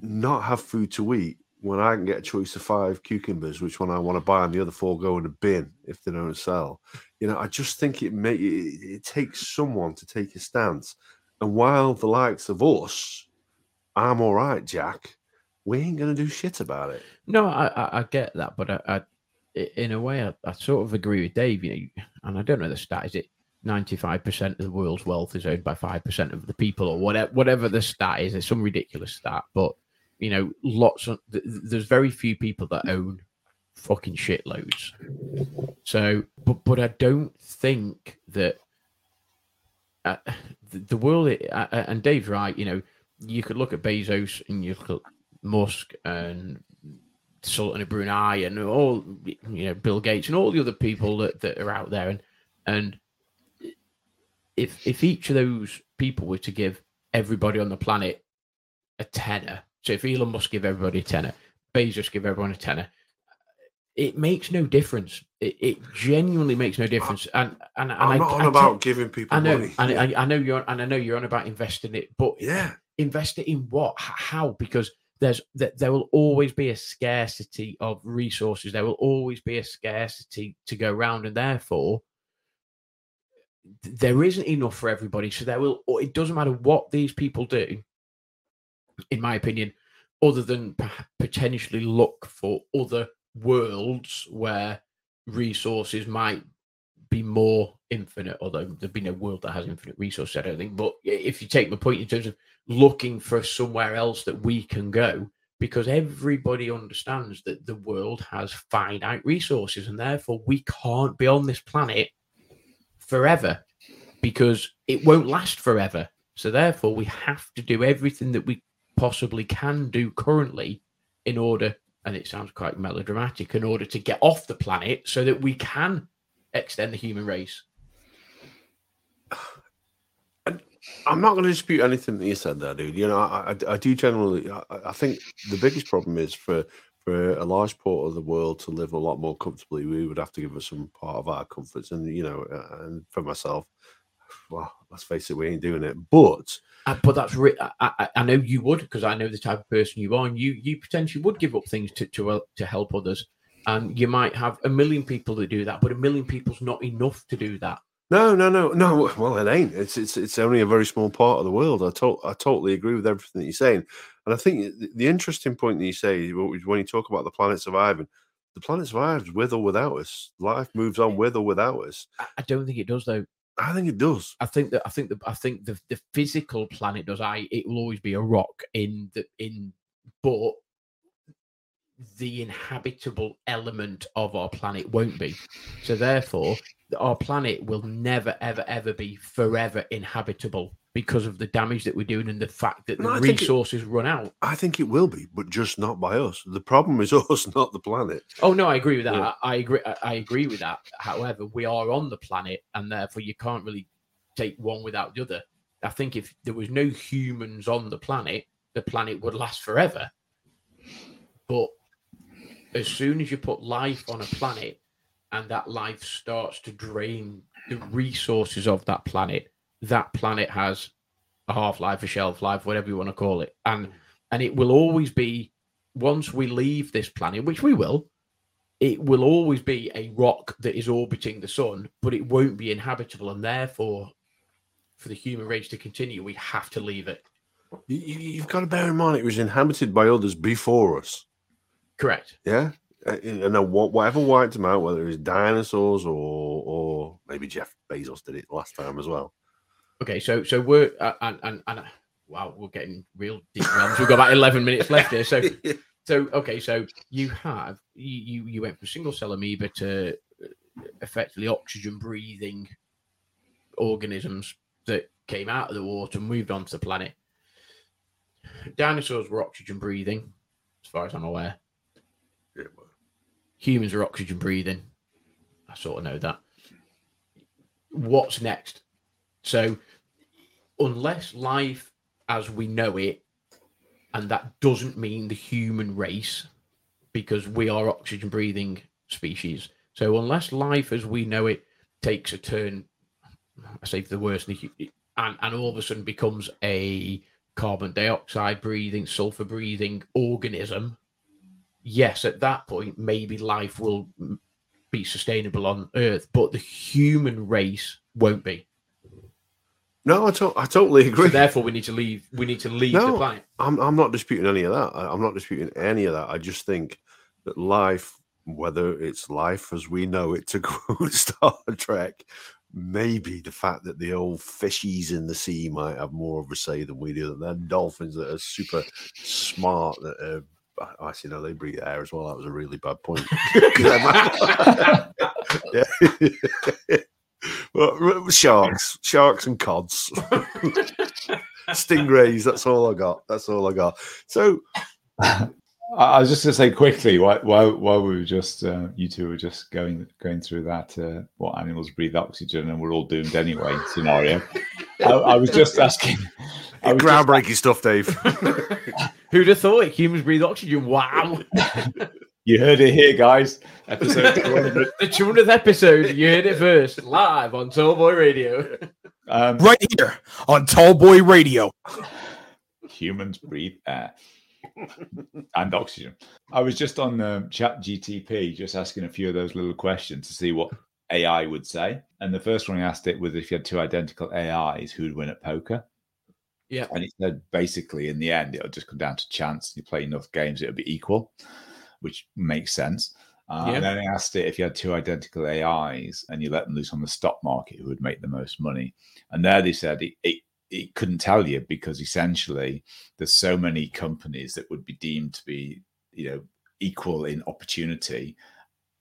not have food to eat when I can get a choice of five cucumbers, which one I want to buy and the other four go in a bin if they don't sell. You know, I just think it, may, it, it takes someone to take a stance. And while the likes of us, I'm all right, Jack, we ain't going to do shit about it. No, I, I, I get that, but I... I... in a way, I, I sort of agree with Dave, you know, and I don't know the stat, is it ninety-five percent of the world's wealth is owned by five percent of the people, or whatever, whatever the stat is, it's some ridiculous stat, but, you know, lots of, th- there's very few people that own fucking shitloads. So, but, but I don't think that uh, the, the world, uh, and Dave's right, you know, you could look at Bezos and you look at Musk and Sultan of Brunei and all, you know, Bill Gates and all the other people that, that are out there, and and if if each of those people were to give everybody on the planet a tenner, so if Elon Musk give everybody a tenner, Bezos give everyone a tenner, it makes no difference. It, it genuinely makes no difference. And and, and I'm I, not on I, about I t- giving people I know, money. And I, I know you're on, and I know you're on about investing it, but yeah, invest it in what? How? Because there's that there will always be a scarcity of resources. There will always be a scarcity to go round, and therefore there isn't enough for everybody. So there will, it doesn't matter what these people do, in my opinion, other than potentially look for other worlds where resources might be more infinite, although there'd be no world that has infinite resources, I don't think. But if you take my point in terms of looking for somewhere else that we can go, because everybody understands that the world has finite resources, and therefore we can't be on this planet forever because it won't last forever. So therefore we have to do everything that we possibly can do currently in order, and it sounds quite melodramatic, in order to get off the planet so that we can extend the human race. I'm not going to dispute anything that you said there, dude. You know, I, I, I do generally, I, I think the biggest problem is for, for a large part of the world to live a lot more comfortably, we would have to give us some part of our comforts. And, you know, uh, and for myself, well, let's face it, we ain't doing it. But uh, but that's re- I, I, I know you would, because I know the type of person you are, and you you potentially would give up things to to, uh, to help others. And you might have a million people that do that, but a million people's not enough to do that. No, no, no, no. Well, it ain't. It's it's it's only a very small part of the world. I to- I totally agree with everything that you're saying. And I think the interesting point that you say when you talk about the planet surviving, the planet survives with or without us. Life moves on with or without us. I don't think it does, though. I think it does. I think that I think that I think the the physical planet does. I it will always be a rock in the in, but the inhabitable element of our planet won't be. So therefore, our planet will never, ever, ever be forever inhabitable because of the damage that we're doing and the fact that no, the I resources it, run out. I think it will be, but just not by us. The problem is us, not the planet. Oh, no, I agree with that. Yeah. I, I agree. I, I agree with that. However, we are on the planet, and therefore you can't really take one without the other. I think if there was no humans on the planet, the planet would last forever. But as soon as you put life on a planet and that life starts to drain the resources of that planet, that planet has a half-life, a shelf life, whatever you want to call it. And and it will always be, once we leave this planet, which we will, it will always be a rock that is orbiting the sun, but it won't be inhabitable. And therefore, for the human race to continue, we have to leave it. You, you've got to bear in mind it was inhabited by others before us. Correct. Yeah. And then whatever wiped them out, whether it was dinosaurs or or maybe Jeff Bezos did it last time as well. Okay, so so we're uh, and, and and wow, we're getting real deep realms. We've got about eleven minutes left here. So so okay, so you have you you went from single cell amoeba to effectively oxygen breathing organisms that came out of the water and moved onto the planet. Dinosaurs were oxygen breathing, as far as I'm aware. Humans are oxygen breathing. I sort of know that. What's next? So unless life as we know it, and that doesn't mean the human race, because we are oxygen breathing species. So unless life as we know it takes a turn, I say for the worst, and, and all of a sudden becomes a carbon dioxide breathing, sulfur breathing organism, yes, at that point, maybe life will be sustainable on Earth, but the human race won't be. No, I, to- I totally agree. So therefore, we need to leave. We need to leave no, the planet. I'm, I'm not disputing any of that. I'm not disputing any of that. I just think that life, whether it's life as we know it, to quote Star Trek, maybe the fact that the old fishies in the sea might have more of a say than we do. They're dolphins that are super smart, that are actually, no, they breathe air as well. That was a really bad point. Well, sharks, sharks and cods, stingrays. That's all I got. That's all I got. So, I was just going to say quickly, while while we were just uh, you two were just going going through that uh, what animals breathe oxygen and we're all doomed anyway scenario. I, I was just asking. I was groundbreaking just... stuff, Dave. Who'd have thought humans breathe oxygen? Wow. You heard it here, guys. Episode two hundred. The two hundredth episode. You heard it first. Live on Tallboy Radio. Um, right here on Tallboy Radio. Humans breathe air. and oxygen. I was just on um, Chat G P T, just asking a few of those little questions to see what A I would say. And the first one I asked it was, if you had two identical A Is, who'd win at poker? Yeah. And it said, basically, in the end, it'll just come down to chance. You play enough games, it'll be equal, which makes sense. Uh, yeah. And then I asked it, if you had two identical A Is and you let them loose on the stock market, who would make the most money? And there they said it, it, it couldn't tell you, because essentially there's so many companies that would be deemed to be, you know, equal in opportunity.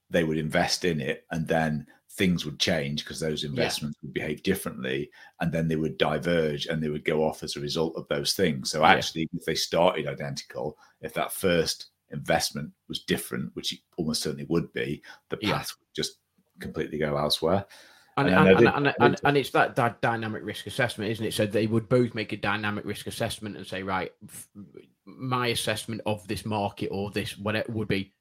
They would invest in it, and then things would change because those investments yeah. would behave differently, and then they would diverge and they would go off as a result of those things. So actually, yeah. if they started identical, if that first investment was different, which it almost certainly would be, the path yeah. would just completely go elsewhere. And and, and, and, and, and and it's that, that dynamic risk assessment, isn't it? So they would both make a dynamic risk assessment and say, right, f- my assessment of this market or this, whatever, would be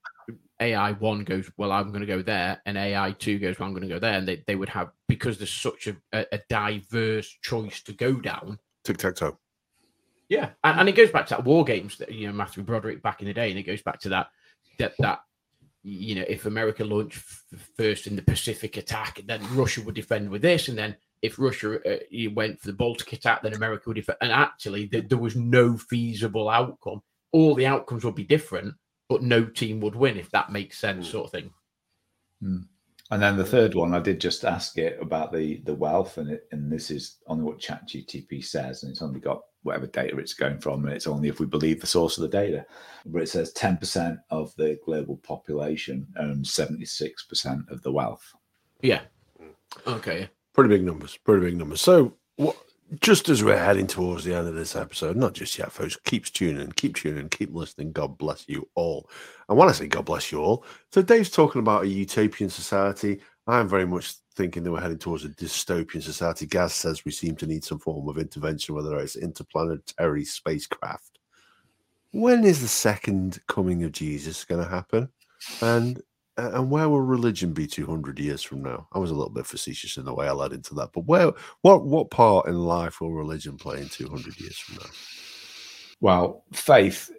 A I one goes, well, I'm going to go there, and A I two goes, well, I'm going to go there. And they, they would have, because there's such a, a diverse choice to go down. Tic-tac-toe. Yeah. And, and it goes back to that war games that, you know, Matthew Broderick back in the day. And it goes back to that, that, that, you know, if America launched f- first in the Pacific attack, then Russia would defend with this. And then if Russia uh, went for the Baltic attack, then America would defend. And actually, the, there was no feasible outcome. All the outcomes would be different, but no team would win, if that makes sense, sort of thing. And then the third one, I did just ask it about the, the wealth, and it, and this is only what Chat G P T says, and it's only got whatever data it's going from, and it's only if we believe the source of the data. But it says ten percent of the global population owns seventy-six percent of the wealth. Yeah. Okay. Pretty big numbers, pretty big numbers. So what? Just as we're heading towards the end of this episode, not just yet, folks, keep tuning, keep tuning, keep listening. God bless you all. And when I say God bless you all, so Dave's talking about a utopian society. I'm very much thinking that we're heading towards a dystopian society. Gaz says we seem to need some form of intervention, whether it's interplanetary spacecraft. When is the second coming of Jesus going to happen? And And where will religion be two hundred years from now? I was a little bit facetious in the way I led into that, but where, what, what part in life will religion play in two hundred years from now? Well, faith,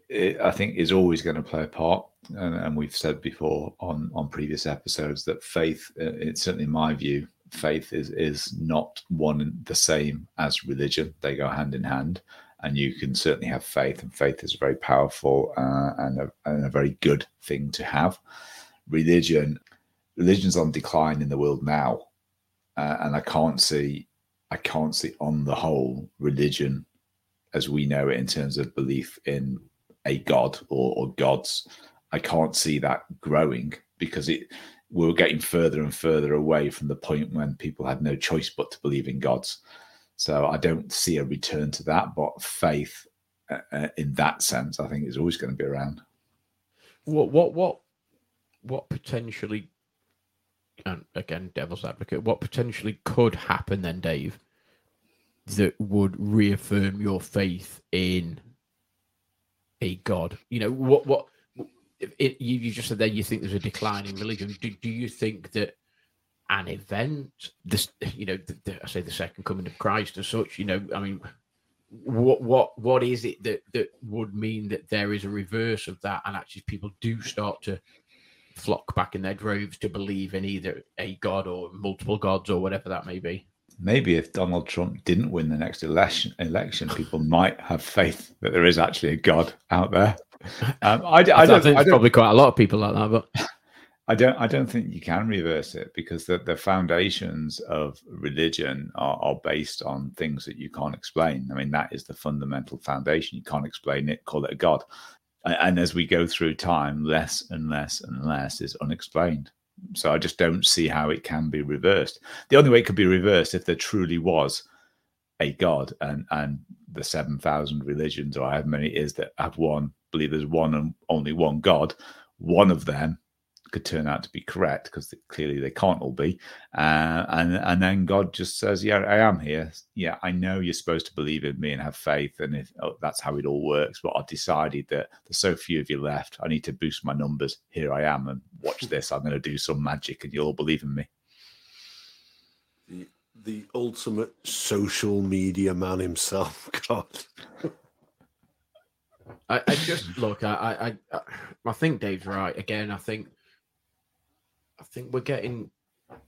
I think, is always going to play a part, and, and we've said before on, on previous episodes that faith, it's certainly my view, faith is is not one and the same as religion. They go hand in hand, and you can certainly have faith, and faith is very powerful uh, and, a, and a very good thing to have. Religion, religion's on decline in the world now, uh, and I can't see, I can't see on the whole religion, as we know it in terms of belief in a god or, or gods, I can't see that growing, because it we're getting further and further away from the point when people had no choice but to believe in gods. So I don't see a return to that, but faith, uh, in that sense, I think is always going to be around. What what what? What potentially, and again, devil's advocate, what potentially could happen then, Dave, that would reaffirm your faith in a god? You know, what, what it, you, you just said there, you think there's a decline in religion. Do, do you think that an event, this, you know, the, the, I say the second coming of Christ as such, you know, I mean, what what what is it that, that would mean that there is a reverse of that, and actually people do start to flock back in their droves to believe in either a god or multiple gods or whatever that may be? Maybe if Donald Trump didn't win the next election, election people might have faith that there is actually a god out there. Um, I, I, don't, I think there's I don't, probably quite a lot of people like that, but I don't. I don't think you can reverse it, because the, the foundations of religion are, are based on things that you can't explain. I mean, that is the fundamental foundation. You can't explain it. Call it a god. And as we go through time, less and less and less is unexplained. So I just don't see how it can be reversed. The only way it could be reversed, if there truly was a god, and, and the seven thousand religions, or however many it is that have one, believe there's one and only one god, one of them could turn out to be correct, because clearly they can't all be. Uh, and, and then God just says, yeah, I am here. Yeah, I know you're supposed to believe in me and have faith. And if, oh, that's how it all works. But I've decided that there's so few of you left. I need to boost my numbers. Here I am. And watch this. I'm going to do some magic and you'll all believe in me. The, the ultimate social media man himself, God. I, I just look. I, I, I, I think Dave's right again. I think, I think we're getting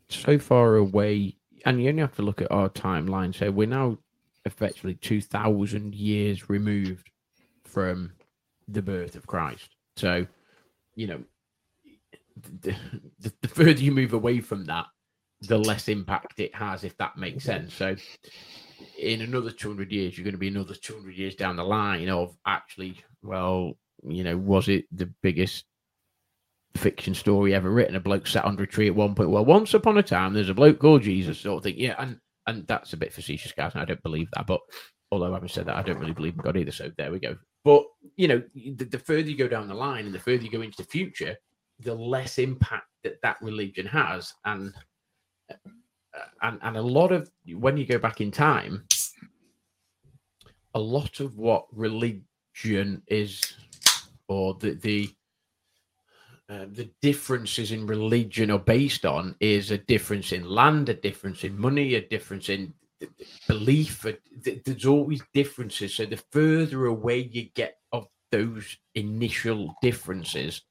so far away, and you only have to look at our timeline. So we're now effectively two thousand years removed from the birth of Christ. So, you know, the, the, the further you move away from that, the less impact it has, if that makes sense. So in another two hundred years, you're going to be another two hundred years down the line of actually, well, you know, was it the biggest fiction story ever written? A bloke sat under a tree at one point. Well, once upon a time, there's a bloke called Jesus, sort of thing. Yeah, and, and that's a bit facetious, guys, and I don't believe that. But although having said that, I don't really believe in God either, so there we go. But, you know, the, the further you go down the line and the further you go into the future, the less impact that that religion has. And And and a lot of, when you go back in time, a lot of what religion is, or the the uh, the differences in religion are based on, is a difference in land, a difference in money, a difference in belief. There's always differences. So the further away you get of those initial differences,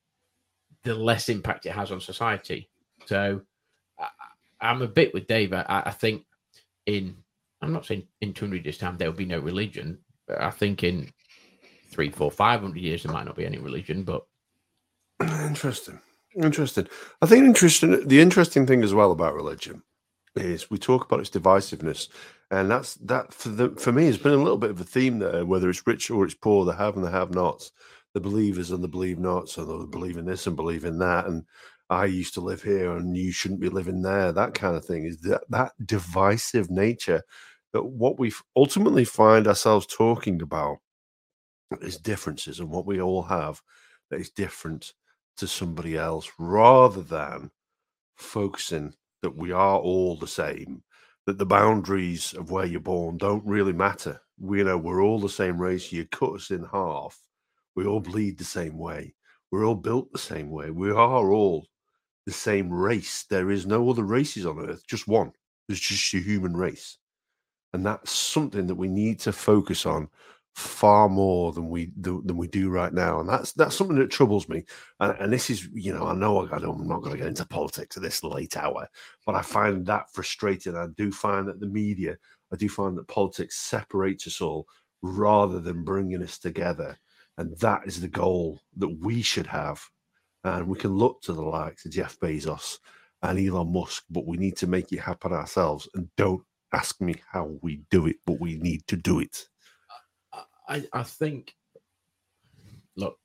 the less impact it has on society. So I'm a bit with Dave. I, I think in, I'm not saying in two hundred years' time there will be no religion. I think in three, four, five hundred years there might not be any religion. But interesting, interesting. I think interesting. The interesting thing as well about religion is we talk about its divisiveness, and that's that for the, for me has been a little bit of a theme there. Whether it's rich or it's poor, the have and the have-nots, the believers and the believe-nots, or the believe in this and believe in that, and I used to live here and you shouldn't be living there, that kind of thing, is that, that divisive nature that what we ultimately find ourselves talking about is differences and what we all have that is different to somebody else, rather than focusing that we are all the same, that the boundaries of where you're born don't really matter. We, you know, we're all the same race. You cut us in half, we all bleed the same way. We're all built the same way. We are all the same race. There is no other races on earth, just one. There's just the human race. And that's something that we need to focus on far more than we do, than we do right now. And that's that's something that troubles me. And, and this is, you know, I know I don't, I'm not going to get into politics at this late hour, but I find that frustrating. I do find that the media, I do find that politics separates us all rather than bringing us together. And that is the goal that we should have. And we can look to the likes of Jeff Bezos and Elon Musk, but we need to make it happen ourselves. And don't ask me how we do it, but we need to do it. I, I think, look,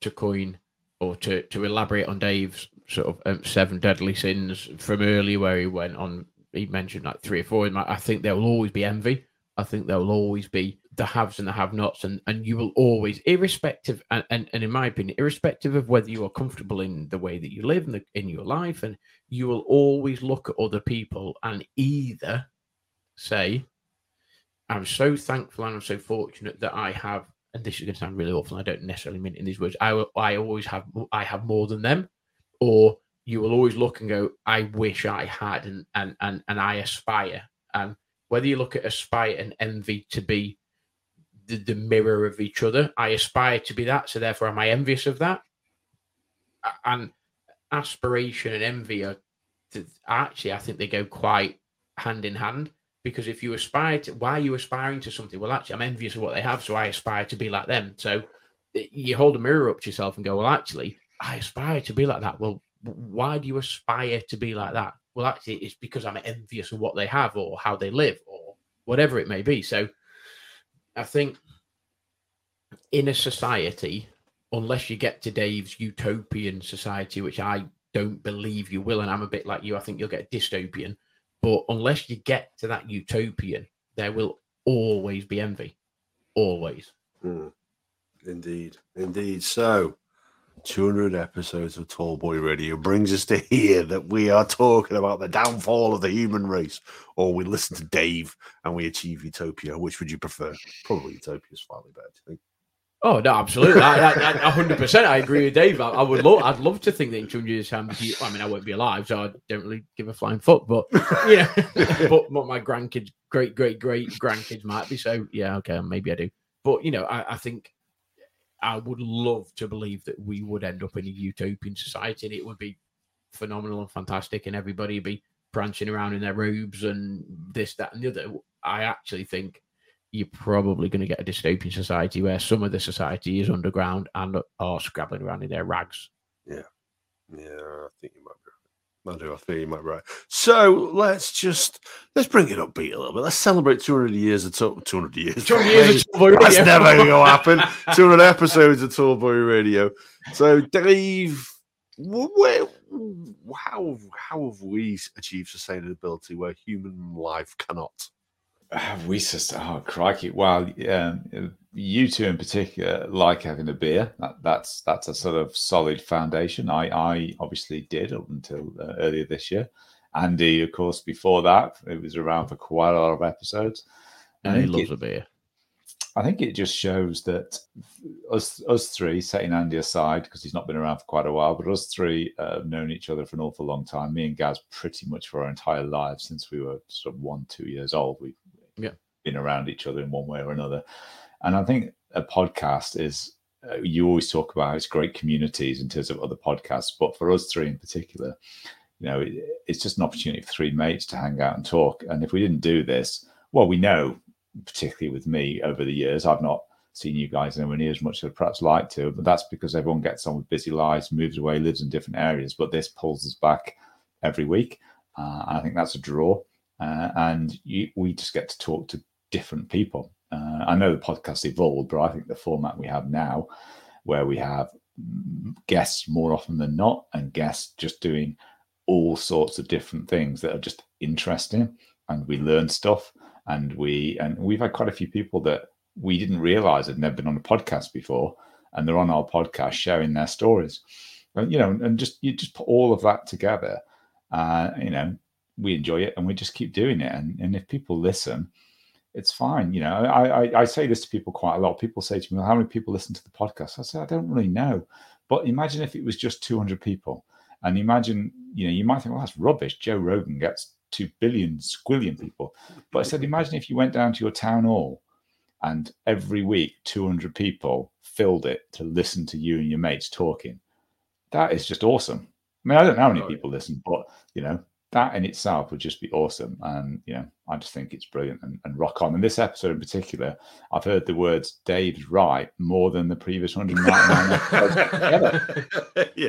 to coin or to, to elaborate on Dave's sort of um, seven deadly sins from earlier where he went on, he mentioned like three or four. I think there will always be envy. I think there will always be the haves and the have-nots, and, and you will always, irrespective, and, and, and in my opinion, irrespective of whether you are comfortable in the way that you live and the, in your life, and you will always look at other people and either say, I'm so thankful and I'm so fortunate that I have, and this is going to sound really awful, and I don't necessarily mean it in these words, I will, I always have, I have more than them, or you will always look and go, I wish I had, and and and, and I aspire. And whether you look at aspire and envy to be the, the mirror of each other, I aspire to be that, so therefore am I envious of that? And aspiration and envy are to, actually, I think they go quite hand in hand, because if you aspire to, why are you aspiring to something? Well, actually, I'm envious of what they have, so I aspire to be like them. So you hold a mirror up to yourself and go, well, actually, I aspire to be like that. Well, why do you aspire to be like that? Well, actually, it's because I'm envious of what they have or how they live or whatever it may be. So I think in a society, unless you get to Dave's utopian society, which I don't believe you will, and I'm a bit like you, I think you'll get dystopian. But unless you get to that utopian, there will always be envy. Always. Mm. Indeed. Indeed. So two hundred episodes of Tallboy Radio brings us to hear that we are talking about the downfall of the human race, or we listen to Dave and we achieve utopia. Which would you prefer? Probably utopia is slightly better, do you think? Oh no, absolutely! I, I, one hundred percent I agree with Dave. I, I would love, I'd love to think that in two hundred years' time, I mean, I won't be alive, so I don't really give a flying fuck. But you know, but my grandkids, great, great, great grandkids might be. So yeah, okay, maybe I do. But you know, I, I think I would love to believe that we would end up in a utopian society, and it would be phenomenal and fantastic, and everybody would be prancing around in their robes and this, that, and the other. I actually think you're probably going to get a dystopian society where some of the society is underground and are scrabbling around in their rags. Yeah. Yeah, I think you might be right. I do. I think you might be right. So let's just let's bring it up, beat a little bit. Let's celebrate two hundred years of two hundred years. two hundred years of Tallboy Radio. That's never going to happen. two hundred episodes of Tallboy Radio. So, Dave, where, how how have we achieved sustainability where human life cannot? Have we just? Oh, crikey! Well, um, you two in particular like having a beer. That, that's that's a sort of solid foundation. I, I obviously did up until uh, earlier this year. Andy, of course, before that, it was around for quite a lot of episodes. And he loves it, a beer. I think it just shows that us us three, setting Andy aside because he's not been around for quite a while, but us three uh, have known each other for an awful long time. Me and Gaz, pretty much for our entire lives since we were sort of one, two years old. We Yeah, been around each other in one way or another, and I think a podcast is. Uh, you always talk about how it's great communities in terms of other podcasts, but for us three in particular, you know, it, it's just an opportunity for three mates to hang out and talk. And if we didn't do this, well, we know, particularly with me over the years, I've not seen you guys anywhere near as much as I'd perhaps like to, but that's because everyone gets on with busy lives, moves away, lives in different areas. But this pulls us back every week, uh, and I think that's a draw. Uh, and you, we just get to talk to different people. Uh, I know the podcast evolved, but I think the format we have now, where we have guests more often than not, and guests just doing all sorts of different things that are just interesting, and we learn stuff. And we and we've had quite a few people that we didn't realise had never been on a podcast before, and they're on our podcast sharing their stories. And, you know, and just you just put all of that together, uh, you know. We enjoy it and we just keep doing it. And, and if people listen, it's fine. You know, I, I I say this to people quite a lot. People say to me, well, how many people listen to the podcast? I say, I don't really know. But imagine if it was just two hundred people. And imagine, you know, you might think, well, that's rubbish. Joe Rogan gets two billion, squillion people. But I said, imagine if you went down to your town hall and every week two hundred people filled it to listen to you and your mates talking. That is just awesome. I mean, I don't know how many people listen, but, you know, that in itself would just be awesome. And, you know, I just think it's brilliant and, and rock on. And this episode in particular, I've heard the words Dave's right more than the previous one hundred ninety-nine episodes. Yeah,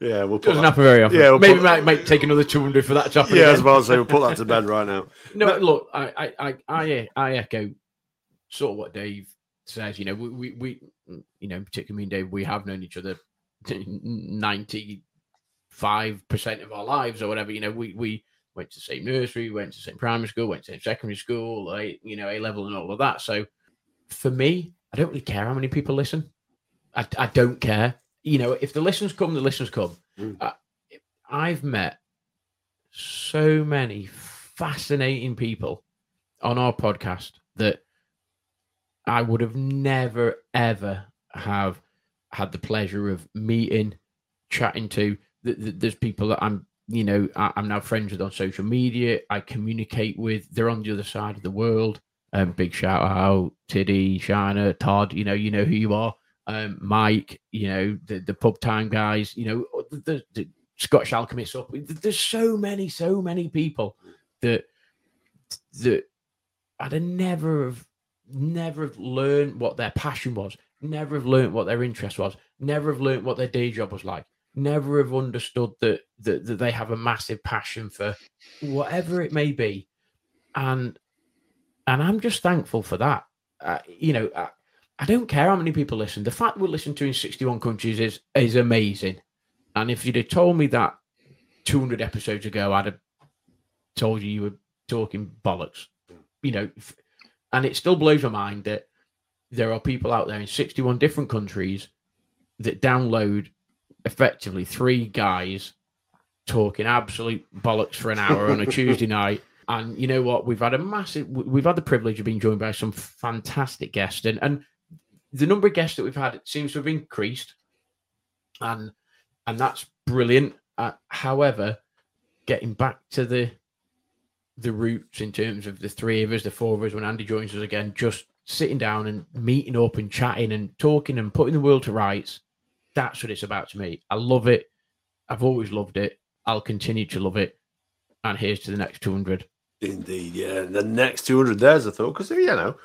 yeah, we'll put Doesn't that. happen very often. Yeah, we'll Maybe put... we might, might take another two hundred for that to happen. Yeah, as well. So we'll put that to bed right now. No, but... look, I, I, I, I echo sort of what Dave says. You know, we, we, we, you know, particularly me and Dave, we have known each other ninety five percent of our lives or whatever. You know, we we went to the same nursery, went to the same primary school, went to the same secondary school, like, you know, A level and all of that. So for me, I don't really care how many people listen. I, I don't care. You know, if the listeners come, the listeners come. Mm. I, I've met so many fascinating people on our podcast that I would have never ever have had the pleasure of meeting, chatting to. There's people that I'm, you know, I'm now friends with on social media. I communicate with. They're on the other side of the world. Um, big shout out, Tiddy, Shiner, Todd. You know, you know who you are. Um, Mike. You know the the pub time guys. You know the, the, the Scottish alchemists up. There's so many, so many people that that I'd have never have never have learned what their passion was. Never have learned what their interest was. Never have learned what their day job was like. Never have understood that, that that they have a massive passion for whatever it may be, and and I'm just thankful for that. Uh, you know, I, I don't care how many people listen. The fact we're listened to in sixty-one countries is is amazing. And if you'd have told me that two hundred episodes ago, I'd have told you you were talking bollocks. You know, and it still blows my mind that there are people out there in sixty-one different countries that download. Effectively three guys talking absolute bollocks for an hour on a Tuesday night. And you know what? We've had a massive, we've had the privilege of being joined by some fantastic guests. And, and the number of guests that we've had, it seems to have increased. And, and that's brilliant. Uh, however, getting back to the, the roots in terms of the three of us, the four of us, when Andy joins us again, just sitting down and meeting up and chatting and talking and putting the world to rights. That's what it's about to me. I love it. I've always loved it. I'll continue to love it. And here's to the next two hundred. Indeed, yeah. And the next two hundred, there's a thought. Because, you know,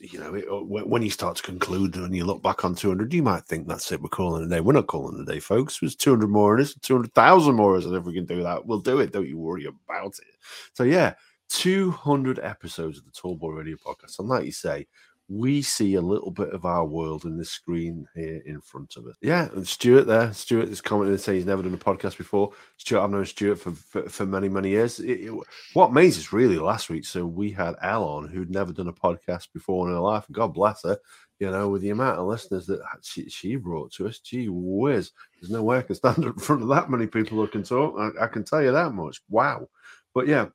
you know, it, when you start to conclude and you look back on two hundred, you might think that's it. We're calling it a day. We're not calling it a day, folks. There's two hundred more in us, two hundred thousand more in us. And if we can do that, we'll do it. Don't you worry about it. So, yeah, two hundred episodes of the Tallboy Radio podcast. And like you say, we see a little bit of our world in this screen here in front of us. Yeah, and Stuart there. Stuart is commenting and saying he's never done a podcast before. Stuart, I've known Stuart for, for, for many, many years. It, it, what made us really last week, so we had Elle on, who'd never done a podcast before in her life. God bless her, you know, with the amount of listeners that she, she brought to us. Gee whiz, there's no way I can stand in front of that many people who can talk. I, I can tell you that much. Wow. But yeah,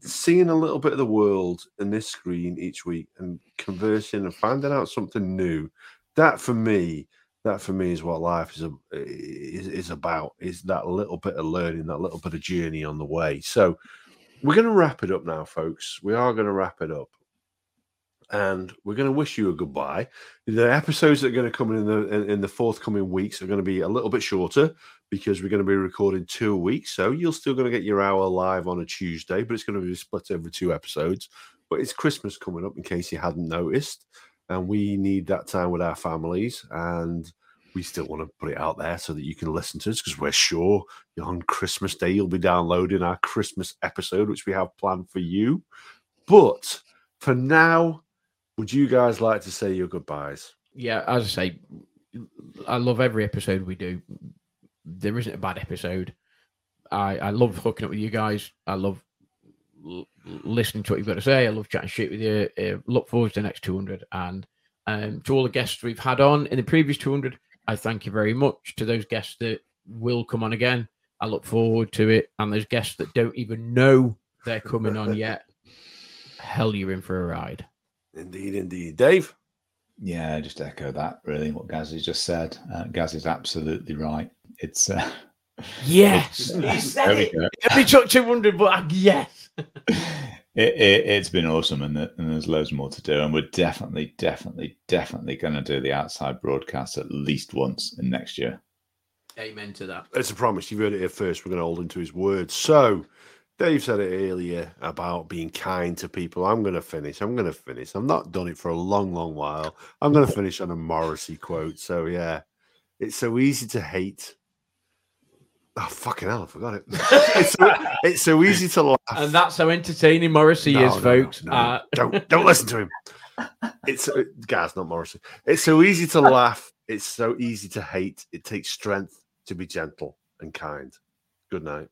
seeing a little bit of the world in this screen each week and conversing and finding out something new, that for me, that for me is what life is, a, is, is about, is that little bit of learning, that little bit of journey on the way. So we're going to wrap it up now, folks. We are going to wrap it up. And we're going to wish you a goodbye. The episodes that are going to come in the in, in the forthcoming weeks are going to be a little bit shorter because we're going to be recording two a week. So you're still going to get your hour live on a Tuesday, but it's going to be split over two episodes. But it's Christmas coming up, in case you hadn't noticed. And we need that time with our families. And we still want to put it out there so that you can listen to us, because we're sure on Christmas Day you'll be downloading our Christmas episode, which we have planned for you. But for now, would you guys like to say your goodbyes? Yeah, as I say, I love every episode we do. There isn't a bad episode. I, I love hooking up with you guys. I love l- listening to what you've got to say. I love chatting shit with you. Uh, look forward to the next two hundred. And um, to all the guests we've had on in the previous two hundred, I thank you very much. To those guests that will come on again, I look forward to it. And those guests that don't even know they're coming on yet, hell, you're in for a ride. Indeed, indeed. Dave? Yeah, just echo that, really, what Gazzy just said. Uh, Gazzy's absolutely right. It's... Uh, yes! It's, uh, he said it! Every touch I wondered, but I, yes! it, it, it's been awesome, and, the, and there's loads more to do, and we're definitely, definitely, definitely going to do the outside broadcast at least once in next year. Amen to that. It's a promise. You've heard it here first. We're going to hold him to his word. So... Dave said it earlier about being kind to people. I'm going to finish. I'm going to finish. I've not done it for a long, long while. I'm going to finish on a Morrissey quote. So, yeah, it's so easy to hate. Oh, fucking hell, I forgot it. it's, so, it's so easy to laugh. And that's how entertaining Morrissey no, is, no, folks. No, no. Uh... Don't don't listen to him. It's uh, Gaz, not Morrissey. It's so easy to laugh. It's so easy to hate. It takes strength to be gentle and kind. Good night.